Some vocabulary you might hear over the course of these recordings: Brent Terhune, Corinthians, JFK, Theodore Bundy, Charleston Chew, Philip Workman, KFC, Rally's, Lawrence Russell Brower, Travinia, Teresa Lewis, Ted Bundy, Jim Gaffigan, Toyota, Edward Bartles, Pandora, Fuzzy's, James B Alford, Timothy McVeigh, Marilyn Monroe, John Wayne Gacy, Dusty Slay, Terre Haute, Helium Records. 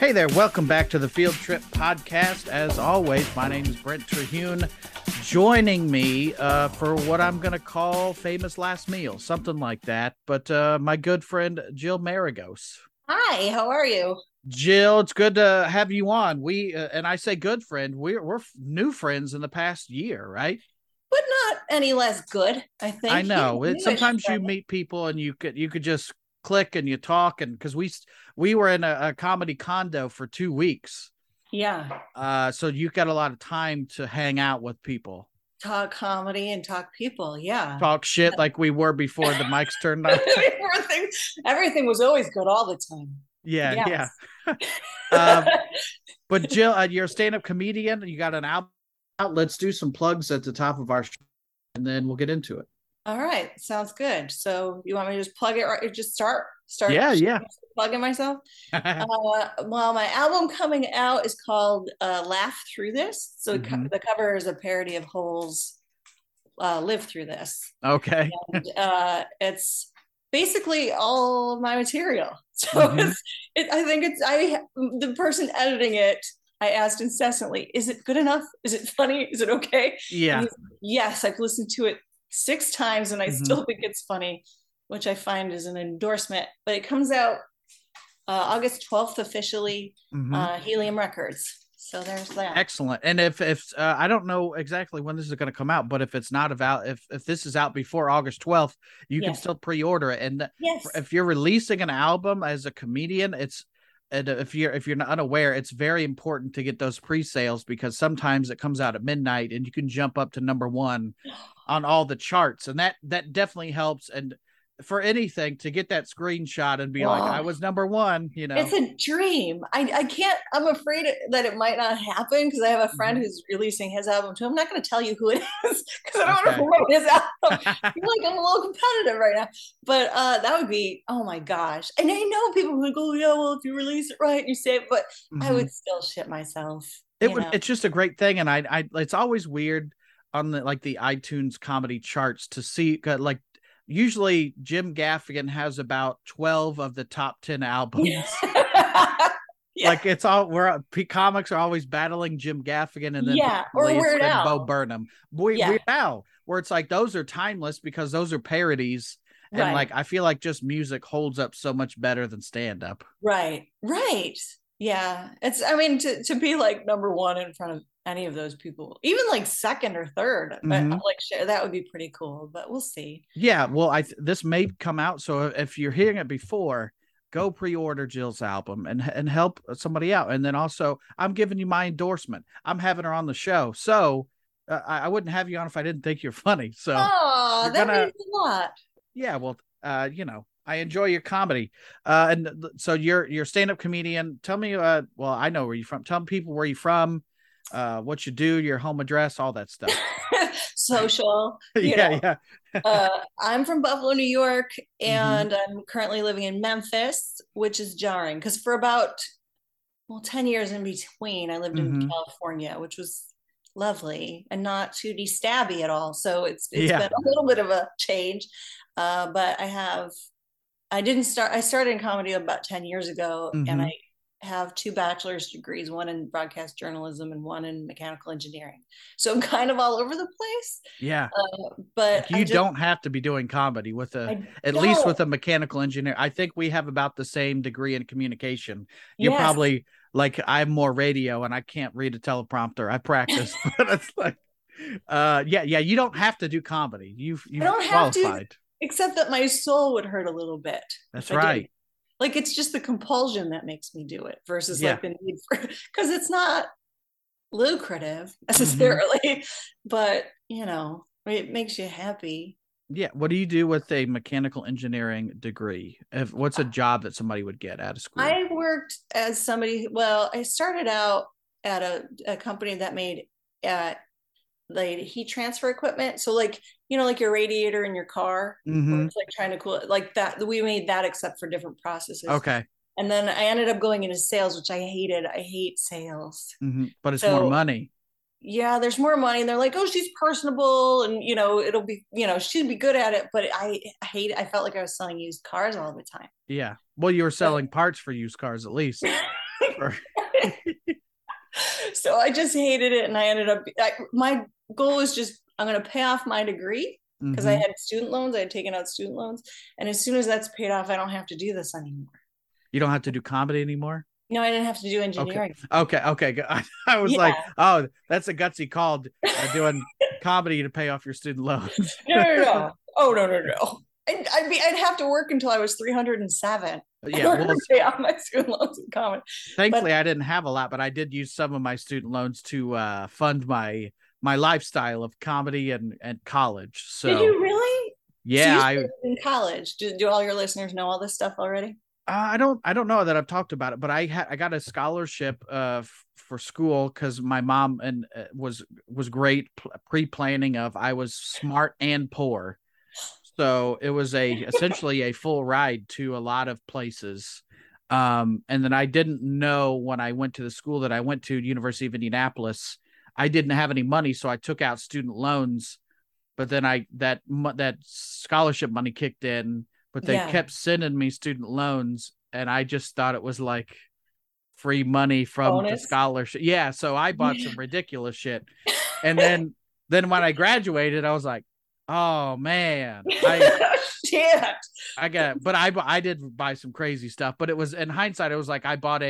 Hey there, welcome back to the Field Trip Podcast. As always, my name is Brent Terhune. Joining me for what I'm going to call famous last meal, something like that. But my good friend, Jill Maragos. Hi, how are you? Jill, it's good to have you on. We and I say good friend, we're new friends in the past year, right? But not any less good, I think. I know. Sometimes you meet people and you could just click and you talk, and because we were in a comedy condo for 2 weeks. Yeah. So you've got a lot of time to hang out with people. Talk comedy and talk people, yeah. Talk shit like we were before the mics turned on. Everything was always good all the time. Yeah, yes. Yeah. But Jill, you're a stand-up comedian. You got an album out. Let's do some plugs at the top of our show, and then we'll get into it. All right, sounds good. So you want me to just plug it or just start? Yeah. Plugging myself. Well, my album coming out is called Laugh Through This. So the cover is a parody of Hole's Live Through This. Okay. And, it's basically all of my material. So the person editing it, I asked incessantly, is it good enough? Is it funny? Is it okay? Yeah. Yes, I've listened to it 6 times and I still think it's funny, which I find is an endorsement. But it comes out August 12th officially, Helium Records. So there's that. Excellent. And if I don't know exactly when this is going to come out, but if it's not about, if this is out before August 12th, you can still pre-order it. And if you're releasing an album as a comedian, if you're unaware, it's very important to get those pre-sales, because sometimes it comes out at midnight and you can jump up to number 1 on all the charts. And that definitely helps. And for anything, to get that screenshot and be I was number 1, you know, it's a dream. I can't, I'm afraid that it might not happen, because I have a friend who's releasing his album too. I'm not going to tell you who it is, because I don't want to promote his album. I feel like I'm a little competitive right now, but that would be, oh my gosh. And I know people would go, yeah, well, if you release it right and you say it, but I would still shit myself. It's just a great thing. And it's always weird on the iTunes comedy charts to see, like, usually Jim Gaffigan has about 12 of the top 10 albums. Yeah. Like it's all where comics are always battling Jim Gaffigan and then Weird Al, Bo Burnham, Weird Al, where it's like those are timeless because those are parodies. And I feel like just music holds up so much better than stand up. Right. Yeah. It's, I mean, to be like number 1 in front of any of those people, even like second or third, that would be pretty cool, but we'll see. Yeah. Well, this may come out. So if you're hearing it before, go pre-order Jill's album and help somebody out. And then also I'm giving you my endorsement. I'm having her on the show. So I wouldn't have you on if I didn't think you're funny. So that means a lot. Yeah. Well, you know, I enjoy your comedy. And so you're a stand-up comedian. Tell me, well, I know where you're from. Tell people where you're from, what you do, your home address, all that stuff. Social. Yeah. I'm from Buffalo, New York, and I'm currently living in Memphis, which is jarring because for about 10 years in between, I lived in California, which was lovely and not too stabby at all. So it's been a little bit of a change, but I started in comedy about 10 years ago, and I have 2 bachelor's degrees, one in broadcast journalism and one in mechanical engineering. So I'm kind of all over the place. Yeah. But you don't have to be doing comedy with a mechanical engineer. I think we have about the same degree in communication. You're probably like, I'm more radio and I can't read a teleprompter. I practice, but it's like, you don't have to do comedy. You've qualified. Except that my soul would hurt a little bit. That's right. Like, it's just the compulsion that makes me do it versus like the need for, because it's not lucrative necessarily, but you know, it makes you happy. Yeah. What do you do with a mechanical engineering degree? What's a job that somebody would get out of school? I worked as somebody, I started out at a company that made like heat transfer equipment, so like, you know, like your radiator in your car, it's like trying to cool it, like that. We made that except for different processes. Okay. And then I ended up going into sales, which I hated. I hate sales, but it's more money. yeah, there's more money. And they're like, oh, she's personable. And, you know, it'll be, you know, she'd be good at it. But I hate it. I felt like I was selling used cars all the time. Yeah. Well, you were selling parts for used cars, at least. So I just hated it. And I ended up, my goal was just, I'm going to pay off my degree because I had student loans. I had taken out student loans. And as soon as that's paid off, I don't have to do this anymore. You don't have to do comedy anymore? No, I didn't have to do engineering. Okay. I was like, oh, that's a gutsy call, doing comedy to pay off your student loans. No. Oh, no. I'd have to work until I was 307. Yeah, to pay off my student loans in comedy. Thankfully, I didn't have a lot, but I did use some of my student loans to fund my lifestyle of comedy and college. So did you really? Yeah, so in college. Do all your listeners know all this stuff already? I don't know that I've talked about it, but I got a scholarship for school because my mom and was great pre-planning of. I was smart and poor, so it was essentially a full ride to a lot of places. And then I didn't know when I went to the school that I went to, University of Indianapolis, I didn't have any money, so I took out student loans. But then that scholarship money kicked in. But they kept sending me student loans, and I just thought it was like free money from the scholarship. Yeah, so I bought some ridiculous shit. And then when I graduated, I was like, oh man, shit. I got it. But I did buy some crazy stuff. But it was, in hindsight, it was like I bought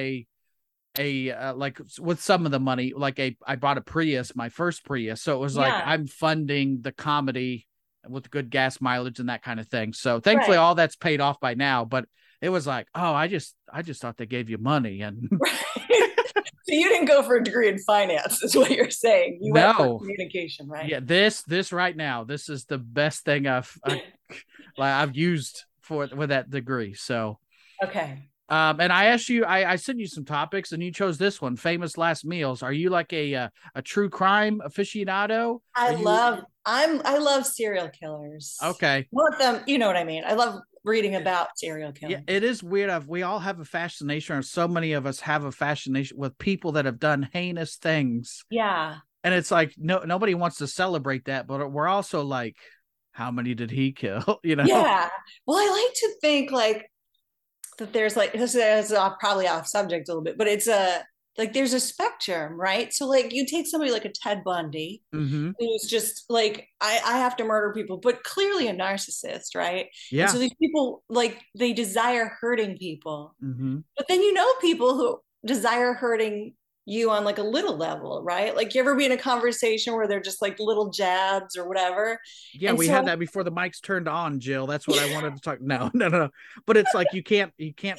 like with some of the money, like I bought a Prius, my first Prius. So it was like I'm funding the comedy with good gas mileage and that kind of thing. So thankfully all that's paid off by now, but it was like, oh, I just thought they gave you money. And so you didn't go for a degree in finance is what you're saying. You went for communication, right? Yeah. This right now, this is the best thing I've used with that degree. So, okay. And I asked you, I sent you some topics and you chose this one, famous last meals. Are you like a true crime aficionado? I love serial killers. Okay. Love them. You know what I mean? I love reading about serial killers. Yeah, it is weird. We all have a fascination, or so many of us have a fascination with people that have done heinous things. Yeah. And it's like, nobody wants to celebrate that, but we're also like, how many did he kill? You know? Yeah. Well, I like to think that there's like, this is probably off subject a little bit, but it's there's a spectrum, right? So like you take somebody like a Ted Bundy, who's just like, I have to murder people, but clearly a narcissist, right? Yeah. And so these people, like, they desire hurting people, but then, you know, people who desire hurting you on like a little level, right? Like, you ever be in a conversation where they're just like little jabs or whatever? Yeah, and we had that before the mics turned on, Jill. That's what I wanted to talk. No. But it's like, you can't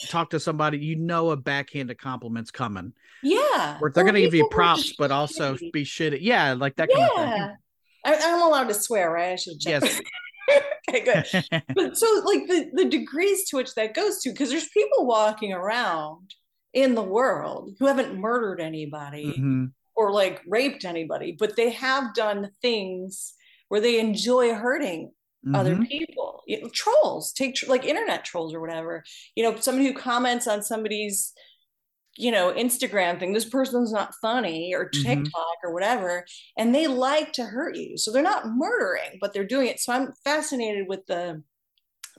talk to somebody, you know, a backhanded compliment's coming. Yeah. Or they're going to give you props, but also be shitty. Yeah. Like that kind of thing. I'm allowed to swear, right? I should check. Yes. Okay, good. But so like the degrees to which that goes to, because there's people walking around in the world who haven't murdered anybody or like raped anybody, but they have done things where they enjoy hurting other people. You know, trolls, like internet trolls or whatever, you know, somebody who comments on somebody's, you know, Instagram thing, this person's not funny, or TikTok or whatever, and they like to hurt you. So they're not murdering, but they're doing it. So I'm fascinated with the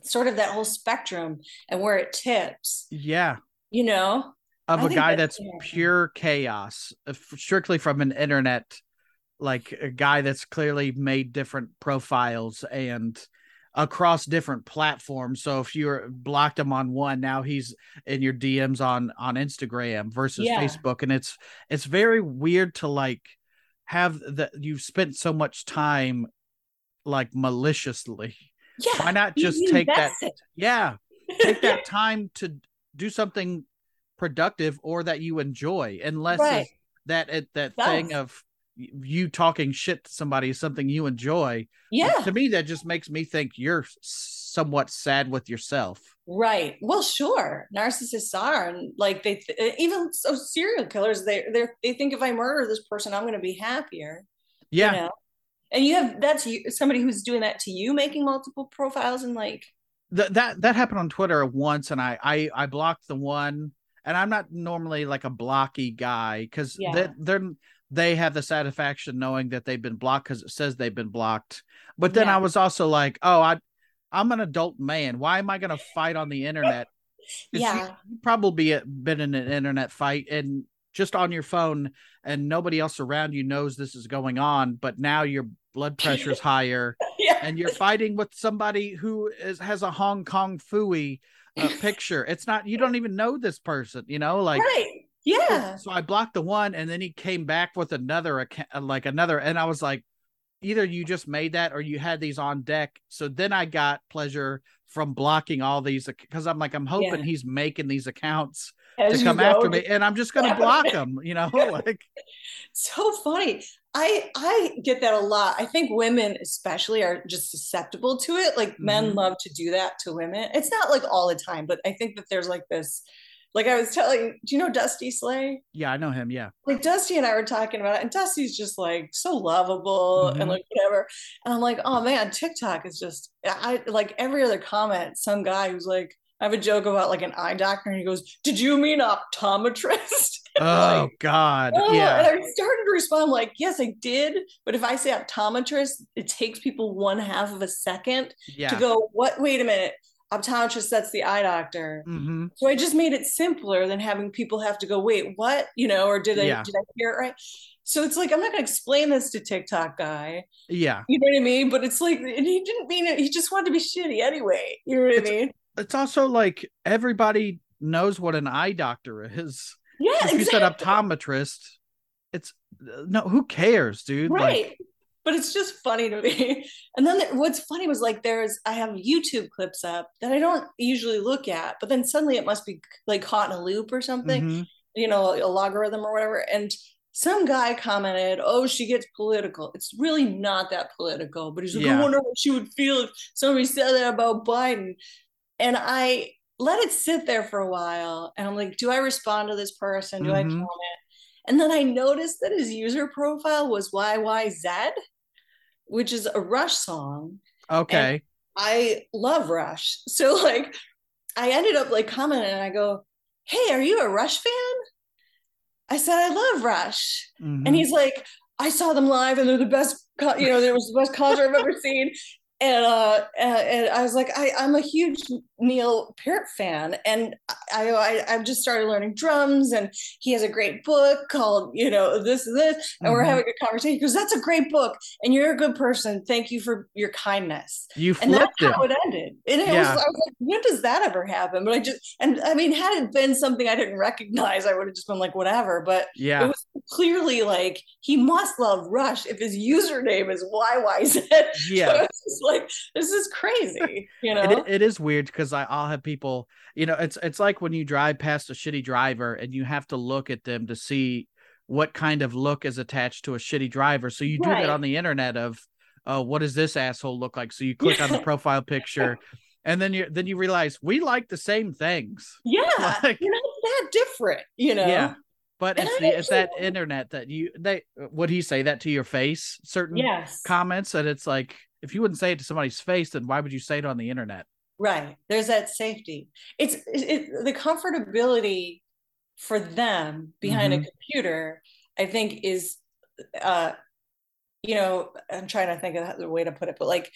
sort of that whole spectrum and where it tips. Yeah. You know, of a guy that's pure chaos, strictly from an internet, like a guy that's clearly made different profiles and across different platforms. So if you blocked him on one, now he's in your DMs on Instagram versus Facebook. And it's very weird to like have that. You've spent so much time like maliciously. Yeah, why not just take that? Yeah. Take that time to do something productive or that you enjoy, unless that thing of you talking shit to somebody is something you enjoy. Yeah. But to me, that just makes me think you're somewhat sad with yourself. Right. Well, sure. Narcissists are. And like even so serial killers, they think if I murder this person, I'm going to be happier. Yeah. You know? And that's somebody who's doing that to you, making multiple profiles and like, that happened on Twitter once, and I blocked the one, and I'm not normally like a blocky guy because they have the satisfaction knowing that they've been blocked because it says they've been blocked. But then I was also like, oh, I'm an adult man. Why am I going to fight on the internet? You probably been in an internet fight and just on your phone and nobody else around you knows this is going on. But now your blood pressure is higher and you're fighting with somebody who has a Hong Kong phooey picture. It's not, you don't even know this person, you know, like, right. Yeah. So I blocked the one and then he came back with another account, like another. And I was like, either you just made that or you had these on deck. So then I got pleasure from blocking all these because I'm like, I'm hoping he's making these accounts to come after me and I'm just going to block them, you know, like. So funny. I get that a lot. I think women especially are just susceptible to it. Like men love to do that to women. It's not like all the time, but I think that there's like this, like I was telling, do you know Dusty Slay? Yeah, I know him. Yeah. Like Dusty and I were talking about it and Dusty's just like so lovable and like whatever. And I'm like, oh man, TikTok is just, I like every other comment, some guy who's like, I have a joke about like an eye doctor and he goes, did you mean optometrist? Oh like, God. Oh. Yeah. And I started to respond like, yes, I did. But if I say optometrist, it takes people 1/2 of a second to go, what, wait a minute. Optometrist, that's the eye doctor. So I just made it simpler than having people have to go, wait, what? You know, or did I hear it right? So it's like, I'm not going to explain this to TikTok guy. Yeah. You know what I mean? But it's like, and he didn't mean it. He just wanted to be shitty anyway. You know what I mean? It's also like everybody knows what an eye doctor is. Yeah, if you said optometrist, it's no, who cares, dude? Right. Like, but it's just funny to me. And then what's funny was like, I have YouTube clips up that I don't usually look at, but then suddenly it must be like caught in a loop or something, you know, a logarithm or whatever. And some guy commented, oh, she gets political. It's really not that political, but he's like, I wonder what she would feel if somebody said that about Biden. And I let it sit there for a while. And I'm like, do I respond to this person? Do I comment? And then I noticed that his user profile was YYZ, which is a Rush song. Okay. And I love Rush. So like I ended up like commenting and I go, hey, are you a Rush fan? I said, I love Rush. And he's like, I saw them live and they're the best, you know, there was the best concert I've ever seen. And I was like, I'm a huge Neil Peart fan. And I've just started learning drums and he has a great book called, you know, this and this, and we're having a conversation because that's a great book and you're a good person. Thank you for your kindness. You flipped it. And that's how it ended. And I was like, when does that ever happen? But had it been something I didn't recognize, I would have just been like, whatever. But it was clearly like, he must love Rush if his username is YYZ. Yeah. So like, this is crazy, you know. It is weird because I'll have people, you know, it's like when you drive past a shitty driver and you have to look at them to see what kind of look is attached to a shitty driver. So you do that on the internet of, what does this asshole look like? So you click on the profile picture and then you realize we like the same things. Yeah, like, you're not that different, you know. Yeah. But it's that internet that would he say that to your face? Certain comments that it's like, if you wouldn't say it to somebody's face, then why would you say it on the internet? Right. There's that safety. It's the comfortability for them behind a computer, I think is, you know, I'm trying to think of the way to put it, but like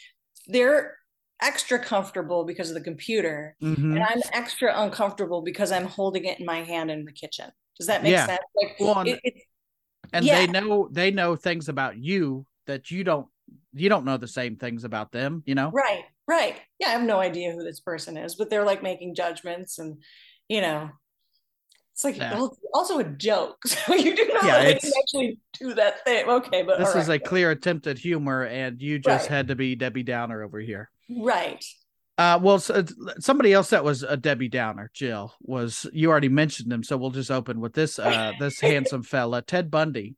they're extra comfortable because of the computer and I'm extra uncomfortable because I'm holding it in my hand in the kitchen. Does that make sense? Like, they know things about you that you don't know the same things about them, you know? Right, right. Yeah, I have no idea who this person is, but they're like making judgments and, you know, it's like also a joke. So you do not actually do that thing. Okay, but this is a clear attempt at humor and you just had to be Debbie Downer over here. Right. Well, so somebody else that was a Debbie Downer, Jill, you already mentioned him. So we'll just open with this, this handsome fella, Ted Bundy.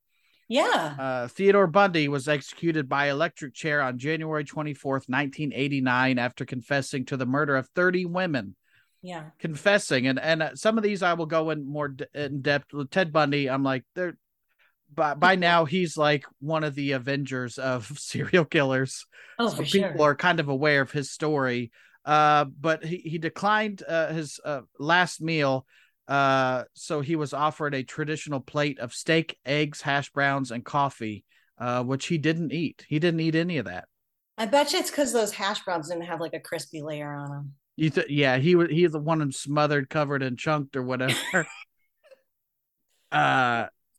Yeah. Theodore Bundy was executed by electric chair on January 24th, 1989, after confessing to the murder of 30 women. Yeah. Confessing. And some of these I will go in more in depth with Ted Bundy. I'm like, by now he's like one of the Avengers of serial killers. Oh, so people are kind of aware of his story. But he declined his last meal So he was offered a traditional plate of steak, eggs, hash browns, and coffee, which he didn't eat. He didn't eat any of that. I bet you it's because those hash browns didn't have like a crispy layer on them. Yeah, he's the one smothered, covered, and chunked or whatever.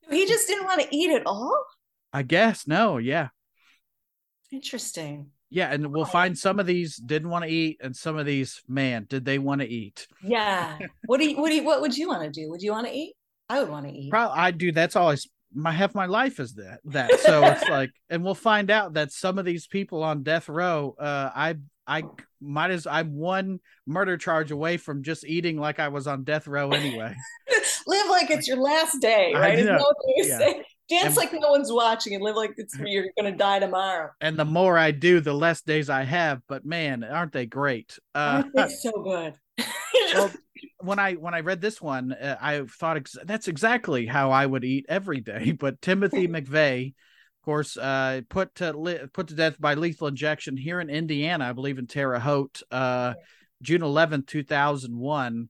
He just didn't want to eat at all? I guess. No. Yeah. Interesting. Yeah. And we'll find some of these didn't want to eat. And some of these, man, did they want to eat? Yeah. What would you want to do? Would you want to eat? I would want to eat. Probably. I do. That's always half my life is that. So it's like, and we'll find out that some of these people on death row, I'm one murder charge away from just eating like I was on death row anyway. Live like it's your last day, right? Dance like no one's watching and live like you're going to die tomorrow. And the more I do, the less days I have. But man, aren't they great? Aren't they so good? Well, when I read this one, I thought that's exactly how I would eat every day. But Timothy McVeigh, of course, put to death by lethal injection here in Indiana, I believe in Terre Haute, June 11th, 2001.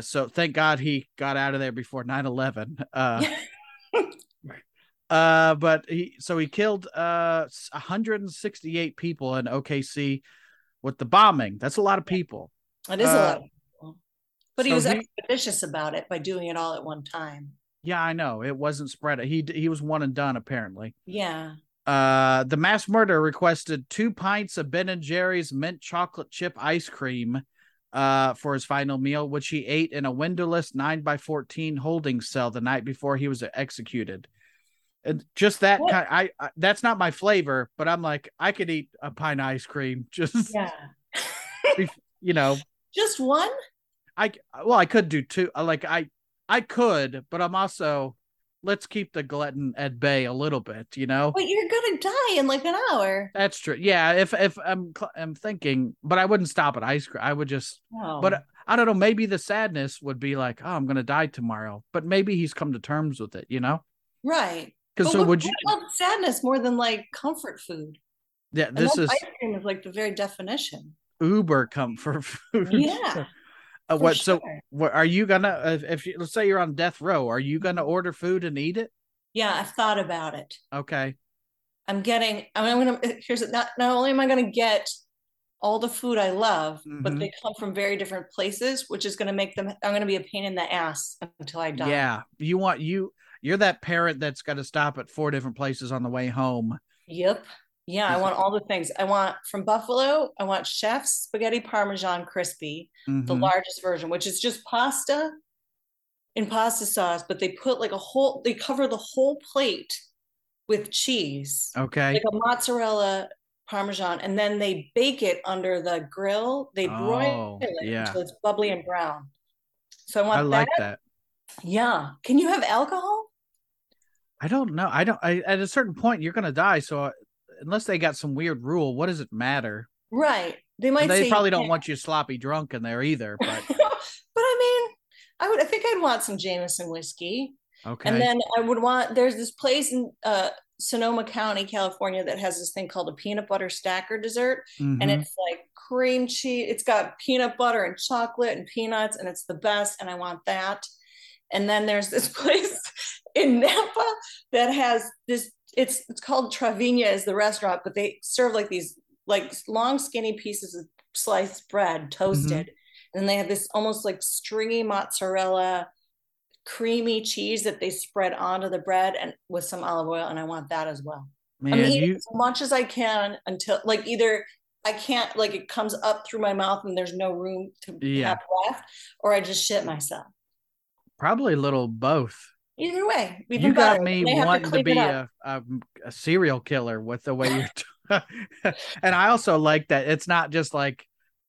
So thank God he got out of there before 9/11. But he killed 168 people in OKC with the bombing. That's a lot of people. That is a lot of people. But so he was expeditious about it by doing it all at one time. Yeah, I know. It wasn't spread. He was one and done, apparently. Yeah. The mass murderer requested 2 pints of Ben & Jerry's mint chocolate chip ice cream for his final meal, which he ate in a windowless 9x14 holding cell the night before he was executed. And just that kind of, I that's not my flavor, but I'm like, I could eat a pint of ice cream. Just, you know, just one. I could do 2. Like I could, but I'm also, let's keep the glutton at bay a little bit, you know. But you're gonna die in like an hour. That's true. Yeah, if I'm thinking, but I wouldn't stop at ice cream. I would just. No. But I don't know. Maybe the sadness would be like, oh, I'm gonna die tomorrow. But maybe he's come to terms with it, you know. Right. Because so would you love sadness more than like comfort food? Yeah, this is ice cream is like the very definition. Uber comfort food. Yeah. What? Sure. So, are you gonna? If you, let's say you're on death row, are you gonna order food and eat it? Yeah, I've thought about it. Okay. Not only am I gonna get all the food I love, mm-hmm. but they come from very different places, which is gonna make them. I'm gonna be a pain in the ass until I die. Yeah, you're that parent that's got to stop at 4 different places on the way home. Yep. Yeah, I want all the things. I want from Buffalo, I want Chef's Spaghetti Parmesan Crispy, mm-hmm. the largest version, which is just pasta and pasta sauce, but they put like they cover the whole plate with cheese. Okay. Like a mozzarella Parmesan, and then they bake it under the grill. They broil it until it's bubbly and brown. So I like that. Yeah. Can you have alcohol? I don't know. At a certain point, you're going to die. So unless they got some weird rule, what does it matter? Right. They might. And they probably don't want you sloppy drunk in there either. But but I mean, I think I'd want some Jameson whiskey. Okay. And then I would want. There's this place in Sonoma County, California, that has this thing called a peanut butter stacker dessert, mm-hmm. and it's like cream cheese. It's got peanut butter and chocolate and peanuts, and it's the best. And I want that. And then there's this place in Napa that has this, it's called Travinia is the restaurant, but they serve like these like long skinny pieces of sliced bread toasted. Mm-hmm. And they have this almost like stringy mozzarella creamy cheese that they spread onto the bread and with some olive oil. And I want that as well. Man, I'm eating as much as I can until like either I can't, like it comes up through my mouth and there's no room to have left, or I just shit myself. Probably a little both. Either way, you got me wanting to be a serial killer with the way you're. And I also like that it's not just like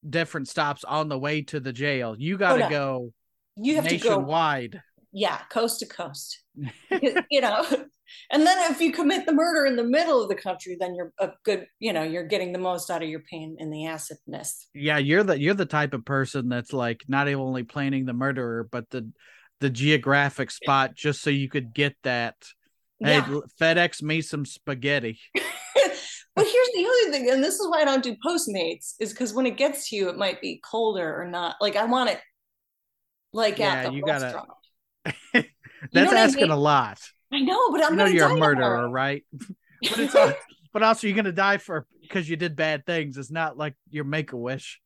different stops on the way to the jail. You got to go. You have nationwide. To go. Yeah, coast to coast. You know, and then if you commit the murder in the middle of the country, then you're a good. You know, you're getting the most out of your pain in the acidness. Yeah, you're the type of person that's like not only planning the murderer, but the geographic spot just so you could get that. Hey, FedEx me some spaghetti. But here's the other thing, and this is why I don't do Postmates, is because when it gets to you, it might be colder or not. Like I want it like at the restaurant. That's asking a lot. I know, but I'm you're a murderer, right? But it's but also you're gonna die for because you did bad things. It's not like your Make-A-Wish.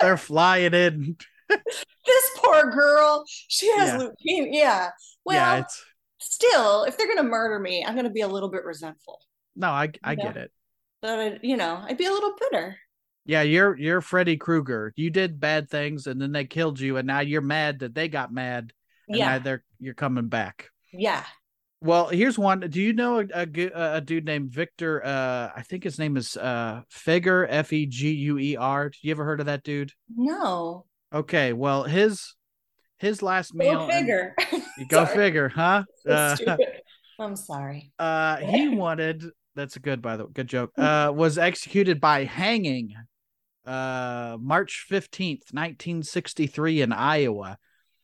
They're flying in. This poor girl, she has leukemia. Yeah. Well, still, if they're gonna murder me, I'm gonna be a little bit resentful. No, I get it. But I'd be a little bitter. Yeah, you're Freddy Krueger. You did bad things, and then they killed you, and now you're mad that they got mad. And now you're coming back. Yeah. Well, here's one. Do you know a dude named Victor? I think his name is Feger, Feguer. You ever heard of that dude? No. Okay. Well, his last meal. Go figure. Go figure, huh? I'm sorry. He wanted. That's a good, by the way, good joke. Was executed by hanging, March 15th, 1963, in Iowa.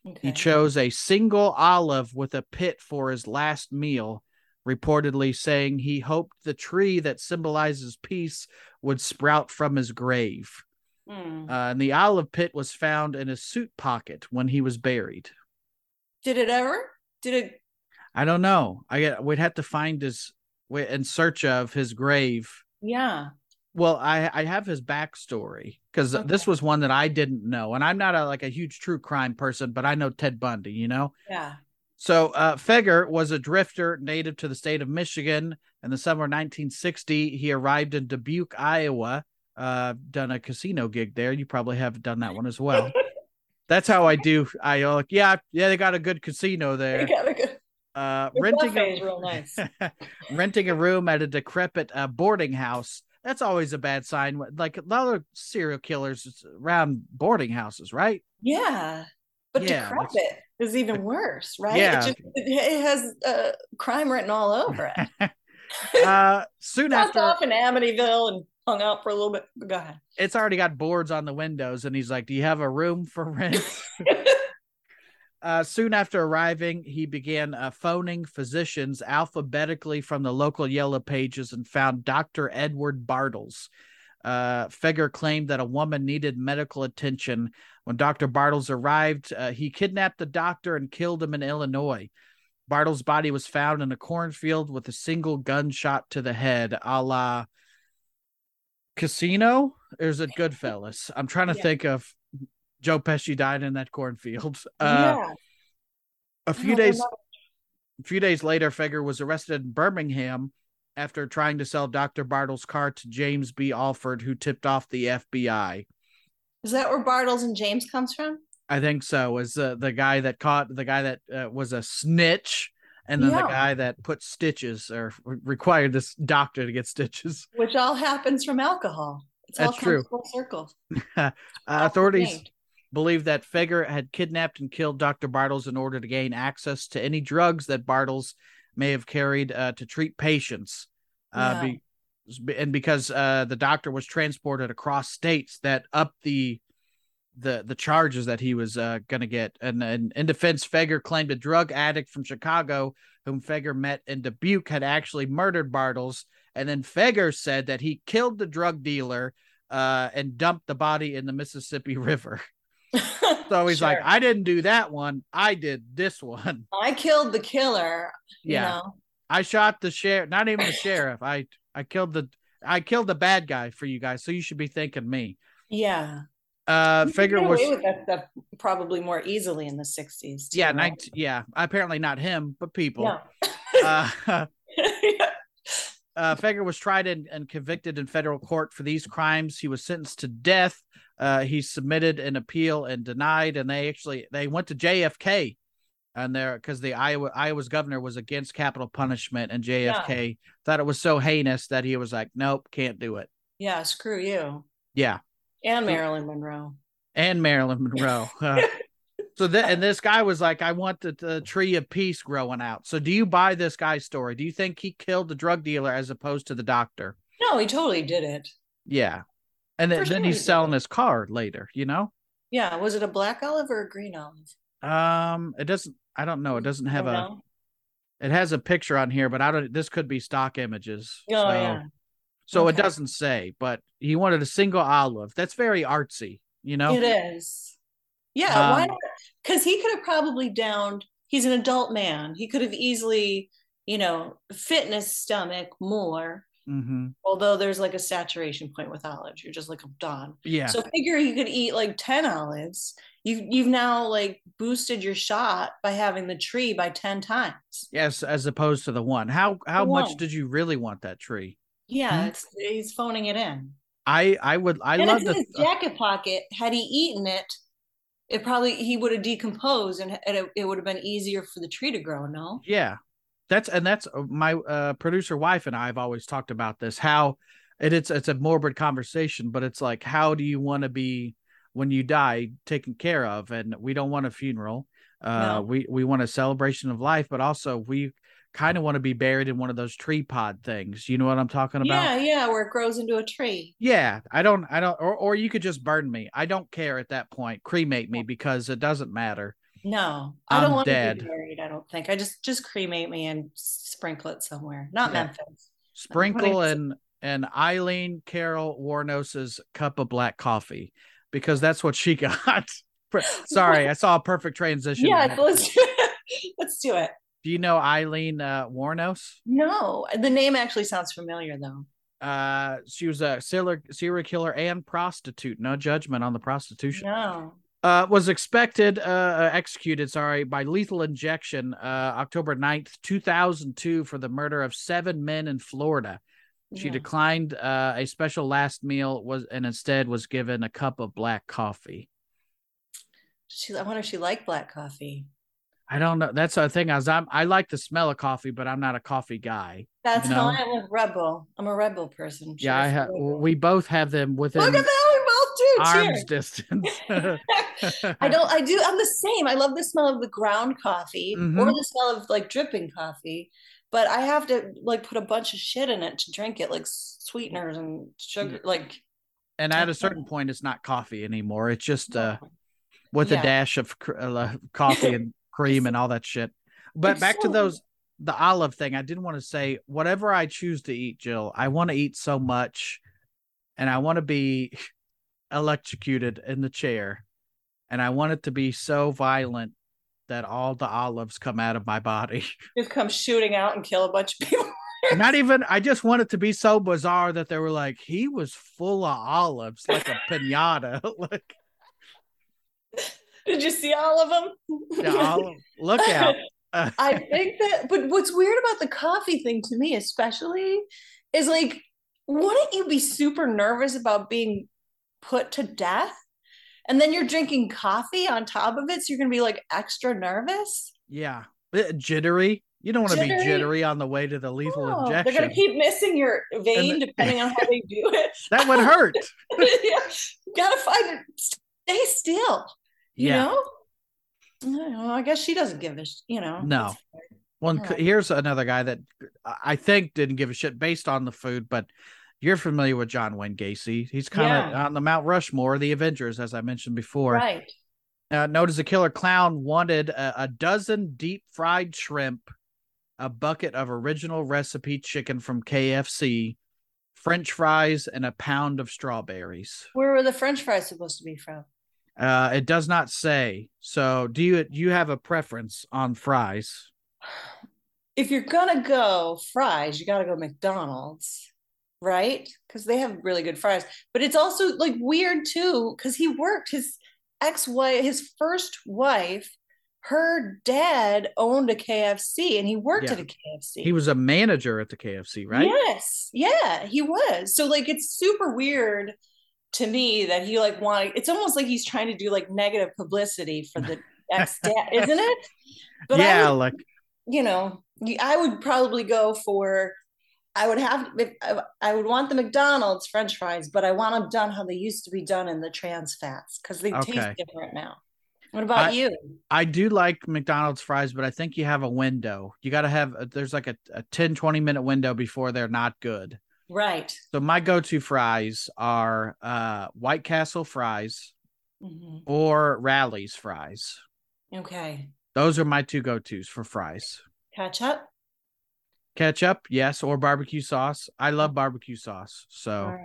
Okay. He chose a single olive with a pit for his last meal, reportedly saying he hoped the tree that symbolizes peace would sprout from his grave. Mm. And the olive pit was found in his suit pocket when he was buried. Did it ever? I don't know. We'd have to find his in search of his grave. Yeah. Well, I have his backstory because this was one that I didn't know. And I'm not a huge true crime person, but I know Ted Bundy, you know? Yeah. So Feger was a drifter native to the state of Michigan. In the summer of 1960, he arrived in Dubuque, Iowa, done a casino gig there. You probably have done that one as well. That's how I do. They got a good casino there. They got a good... renting a room at a decrepit boarding house. That's always a bad sign. Like a lot of serial killers around boarding houses, right? Yeah. But decrepit is even worse, right? Yeah. It has crime written all over it. Soon after. Off in Amityville and hung out for a little bit. Go ahead. It's already got boards on the windows. And he's like, do you have a room for rent? Soon after arriving, he began phoning physicians alphabetically from the local Yellow Pages and found Dr. Edward Bartles. Feger claimed that a woman needed medical attention. When Dr. Bartles arrived, he kidnapped the doctor and killed him in Illinois. Bartles' body was found in a cornfield with a single gunshot to the head, a la Casino? Or is it Goodfellas? I'm trying to think of... Joe Pesci died in that cornfield. A few days later, Feger was arrested in Birmingham after trying to sell Dr. Bartles' car to James B. Alford, who tipped off the FBI. Is that where Bartles and James comes from? I think so. Is the guy that caught the guy that was a snitch, and then the guy that put stitches or required this doctor to get stitches, which all happens from alcohol. That's true. Full circle. Authorities believe that Feger had kidnapped and killed Dr. Bartles in order to gain access to any drugs that Bartles may have carried to treat patients. Because the doctor was transported across states, that up the charges that he was going to get. And in defense, Feger claimed a drug addict from Chicago, whom Feger met in Dubuque, had actually murdered Bartles. And then Feger said that he killed the drug dealer and dumped the body in the Mississippi River. So he's like, I didn't do that one. I did this one. I killed the killer. Yeah. You know? I shot the sheriff. Not even the sheriff. I killed the bad guy for you guys. So you should be thanking me. Yeah. Feger was away with that stuff probably more easily in the 60s. Too, yeah. Right? Apparently not him, but people. Yeah. Feger was tried and convicted in federal court for these crimes. He was sentenced to death. He submitted an appeal and denied. And they went to JFK, and because the Iowa's governor was against capital punishment, and JFK thought it was so heinous that he was like, nope, can't do it. Yeah, screw you. Yeah. And Marilyn Monroe. So this guy was like, I want the tree of peace growing out. So do you buy this guy's story? Do you think he killed the drug dealer as opposed to the doctor? No, he totally did it. Yeah. And then he's selling his car later, you know? Yeah. Was it a black olive or a green olive? I don't know. It doesn't have it has a picture on here, but this could be stock images. Oh, so, yeah. So it doesn't say, but he wanted a single olive. That's very artsy, you know? It is. Yeah, why not? Because he could have probably downed, he's an adult man. He could have easily, you know, fit in his stomach more. Mm-hmm. Although there's like a saturation point with olives. You're just like, I'm done. Yeah. So figure you could eat like 10 olives. You've now like boosted your shot by having the tree by 10 times. Yes, as opposed to the one. How much did you really want that tree? Yeah, he's phoning it in. I love in his jacket pocket. Had he eaten it, he would have decomposed, and it would have been easier for the tree to grow. No. Yeah. That's my producer wife and I have always talked about this, how it's a morbid conversation, but it's like, how do you want to be when you die taken care of? And we don't want a funeral. No. We want a celebration of life, but also we kind of want to be buried in one of those tree pod things. You know what I'm talking about? Yeah. Where it grows into a tree. Yeah. I don't, or you could just burn me. I don't care at that point. Cremate me because it doesn't matter. No, I don't want to be buried. I don't think. I just cremate me and sprinkle it somewhere. Not Memphis. Sprinkle and Aileen Carol Wuornos' cup of black coffee, because that's what she got. Sorry, I saw a perfect transition. Yeah, let's do it. Do you know Aileen Wuornos? No, the name actually sounds familiar though. She was a serial killer and prostitute. No judgment on the prostitution. No. Was executed by lethal injection October 9th, 2002 for the murder of 7 men in Florida. She declined a special last meal and instead was given a cup of black coffee. I wonder if she liked black coffee. I don't know. That's the thing. I like the smell of coffee, but I'm not a coffee guy. That's how I am a Red Bull. I'm a Red Bull person. Cheers. Yeah, we both have them within... Look at that! Arms distance. I'm the same. I love the smell of the ground coffee or the smell of like dripping coffee, but I have to like put a bunch of shit in it to drink it, like sweeteners and sugar, like. And at a certain point, it's not coffee anymore. It's just with a dash of coffee and cream and all that shit. But it's back to the olive thing. I didn't want to say whatever I choose to eat, Jill. I want to eat so much, and I want to be electrocuted in the chair, and I want it to be so violent that all the olives come out of my body, just come shooting out and kill a bunch of people. Not even, I just want it to be so bizarre that they were like, he was full of olives like a pinata. Like, did you see all of them? Look out. I think that, but what's weird about the coffee thing to me especially is like, wouldn't you be super nervous about being put to death, and then you're drinking coffee on top of it, so you're gonna be like extra nervous? Yeah, jittery. You don't want to be jittery on the way to the lethal injection. They're gonna keep missing your vein depending on how they do it. That would hurt. Yeah. Gotta find it. Stay still. You know? I don't know. I guess she doesn't give a no. Well, here's another guy that I think didn't give a shit based on the food, but you're familiar with John Wayne Gacy. He's kind of on the Mount Rushmore, the Avengers, as I mentioned before. Right. Known as a killer clown, wanted a dozen deep fried shrimp, a bucket of original recipe chicken from KFC, French fries, and a pound of strawberries. Where were the French fries supposed to be from? It does not say. So do you have a preference on fries? If you're going to go fries, you got to go McDonald's. Right, because they have really good fries, but it's also like weird too because he worked his first wife, her dad owned a KFC, and he worked at a KFC. He was a manager at the KFC, right? Yes, yeah, he was. So like, it's super weird to me that he like wanted. It's almost like he's trying to do like negative publicity for the ex dad, isn't it? But yeah, like I would probably go for. I would want the McDonald's French fries, but I want them done how they used to be done in the trans fats because they taste different now. What about you? I do like McDonald's fries, but I think you have a window. You got to have, there's like a 10, 20 minute window before they're not good. Right. So my go-to fries are White Castle fries or Rally's fries. Okay. Those are my two go-tos for fries. Ketchup, yes, or barbecue sauce. I love barbecue sauce. So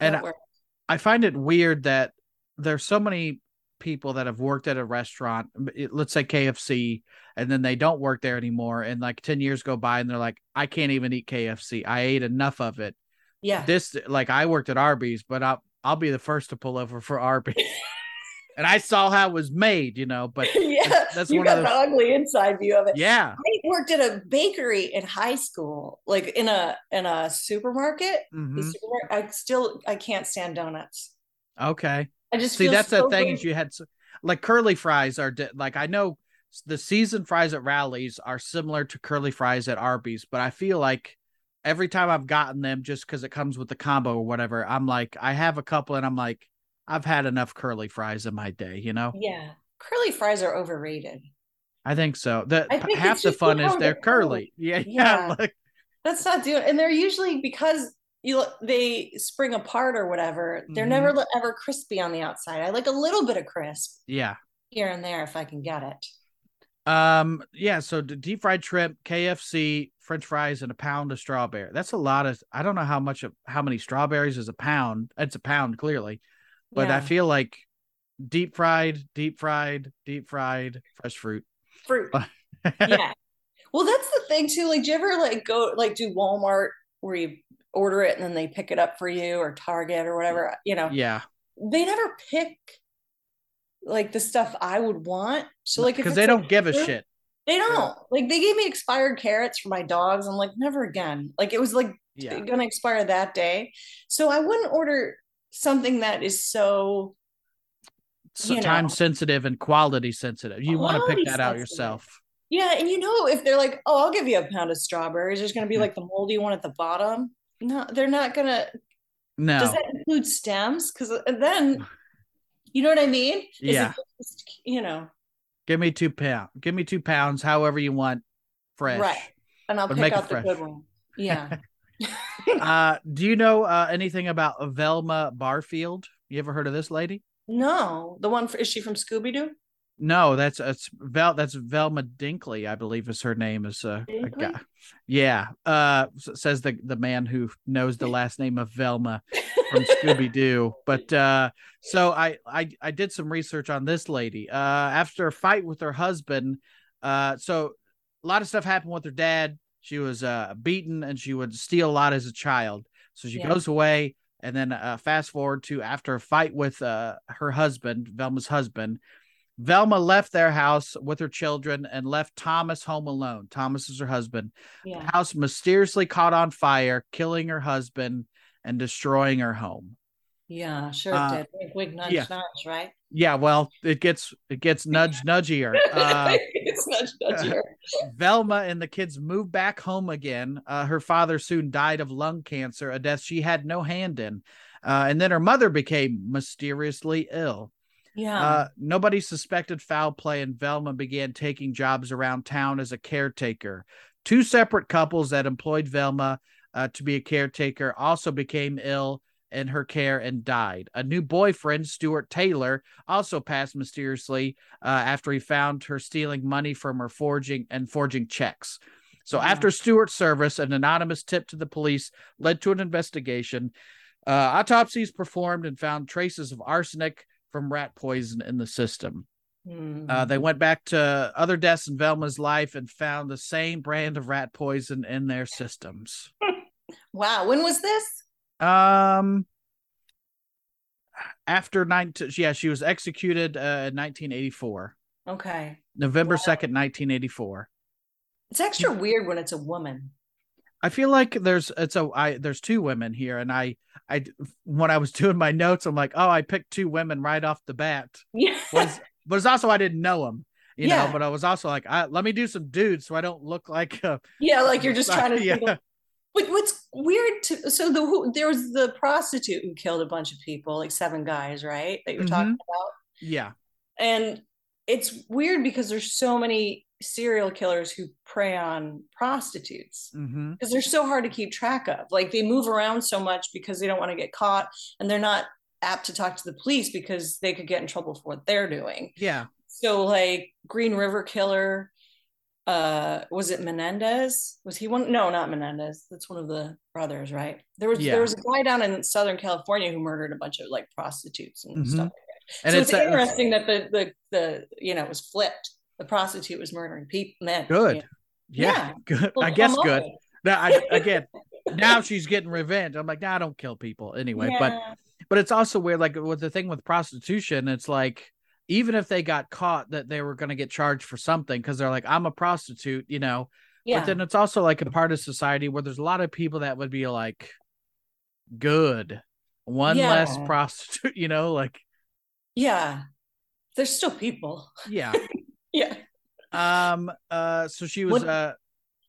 I find it weird that there's so many people that have worked at a restaurant, let's say KFC, and then they don't work there anymore. And like 10 years go by and they're like, I can't even eat KFC. I ate enough of it. Yeah. This, like, I worked at Arby's, but I'll be the first to pull over for Arby's. And I saw how it was made, you know, but yeah, that's you one got of those... the ugly inside view of it. Yeah. I worked at a bakery in high school, like in a supermarket. Mm-hmm. I can't stand donuts. Okay. I just see that's so the thing weird. Is you had like curly fries are like, I know the seasoned fries at Rally's are similar to curly fries at Arby's, but I feel like every time I've gotten them just because it comes with the combo or whatever, I'm like, I have a couple and I'm like, I've had enough curly fries in my day, you know? Yeah. Curly fries are overrated. I think so. Half the fun is they're curly. Yeah. Yeah. Like, that's not doing. And they're usually because they spring apart or whatever. They're never ever crispy on the outside. I like a little bit of crisp. Yeah. Here and there if I can get it. Yeah. So deep fried shrimp, KFC, French fries, and a pound of strawberry. That's a lot of, I don't know how many strawberries is a pound. It's a pound clearly. But yeah. I feel like deep fried, fresh fruit. Yeah. Well, that's the thing too. Like, do you ever like go like do Walmart where you order it and then they pick it up for you, or Target or whatever, you know? Yeah. They never pick like the stuff I would want. So like, because they don't give a shit. They don't. Like, they gave me expired carrots for my dogs. I'm like, never again. Like, it was like going to expire that day. So I wouldn't order something that is so time sensitive and quality sensitive. You want to pick that out yourself. Yeah. And you know, if they're like, oh, I'll give you a pound of strawberries, there's going to be like the moldy one at the bottom. No, they're not going to. No. Does that include stems? Because then, you know what I mean? Is it just, you know. Give me 2 pounds, however you want, fresh. Right. And I'll pick out the good one. Yeah. Do you know anything about Velma Barfield? You ever heard of this lady? No, the one is she from Scooby-Doo? No, that's Velma Dinkley, I believe is her name. Is a guy. Yeah, says the man who knows the last name of Velma from Scooby-Doo. But so I did some research on this lady after a fight with her husband. So a lot of stuff happened with her dad. She was beaten and she would steal a lot as a child. So she goes away and then fast forward to after a fight with her husband, Velma's husband. Velma left their house with her children and left Thomas home alone. Thomas is her husband. Yeah. The house mysteriously caught on fire, killing her husband and destroying her home. Yeah, sure it did. Wig, nudge, nudge, right? Yeah, well, it gets nudge, nudgier. It's nudge, nudgier. Velma and the kids moved back home again. Her father soon died of lung cancer, a death she had no hand in. And then her mother became mysteriously ill. Yeah. Nobody suspected foul play, and Velma began taking jobs around town as a caretaker. Two separate couples that employed Velma to be a caretaker also became ill in her care and died. A new boyfriend, Stuart Taylor, also passed mysteriously after he found her stealing money from her forging checks. So after Stuart's service, an anonymous tip to the police led to an investigation. Autopsies performed and found traces of arsenic from rat poison in the system. Mm-hmm. They went back to other deaths in Velma's life and found the same brand of rat poison in their systems. Wow. When was this? After she was executed in 1984. Okay. November 2nd, 1984. It's extra weird when it's a woman. I feel like there's two women here, and I when I was doing my notes, I'm like, oh, I picked two women right off the bat. Yeah. But it's also I didn't know them. You know, but I was also like, let me do some dudes so I don't look like a like you're just trying to. Yeah. But what's weird there was the prostitute who killed a bunch of people, like 7 guys, right? That you were talking about. Yeah. And it's weird because there's so many serial killers who prey on prostitutes because they're so hard to keep track of. Like, they move around so much because they don't want to get caught, and they're not apt to talk to the police because they could get in trouble for what they're doing. Yeah. So like Green River Killer, was it Menendez? Was he one? No, not Menendez. That's one of the brothers, right? There was a guy down in Southern California who murdered a bunch of like prostitutes and stuff like that. And so it's interesting that the you know, it was flipped. The prostitute was murdering people, men. Good. You know? Yeah. Good. Well, I guess good. Now, now she's getting revenge. I'm like, nah, I don't kill people anyway. Yeah. But it's also weird, like with the thing with prostitution, it's like, even if they got caught, that they were going to get charged for something because they're like, I'm a prostitute, you know. Yeah. But then it's also like a part of society where there's a lot of people that would be like, good, one less prostitute, you know, like. Yeah, there's still people. Yeah. Yeah. So she was. Go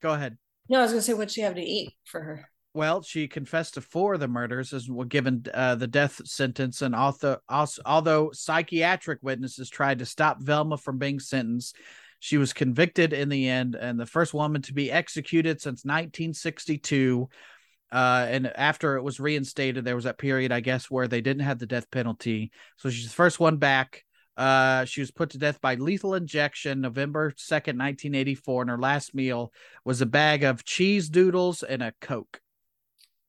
ahead. No, I was going to say, what'd she have to eat for her? Well, she confessed to 4 of the murders and was given the death sentence. And although psychiatric witnesses tried to stop Velma from being sentenced, she was convicted in the end and the first woman to be executed since 1962. And after it was reinstated, there was that period, I guess, where they didn't have the death penalty. So she's the first one back. She was put to death by lethal injection November 2nd, 1984. And her last meal was a bag of cheese doodles and a Coke.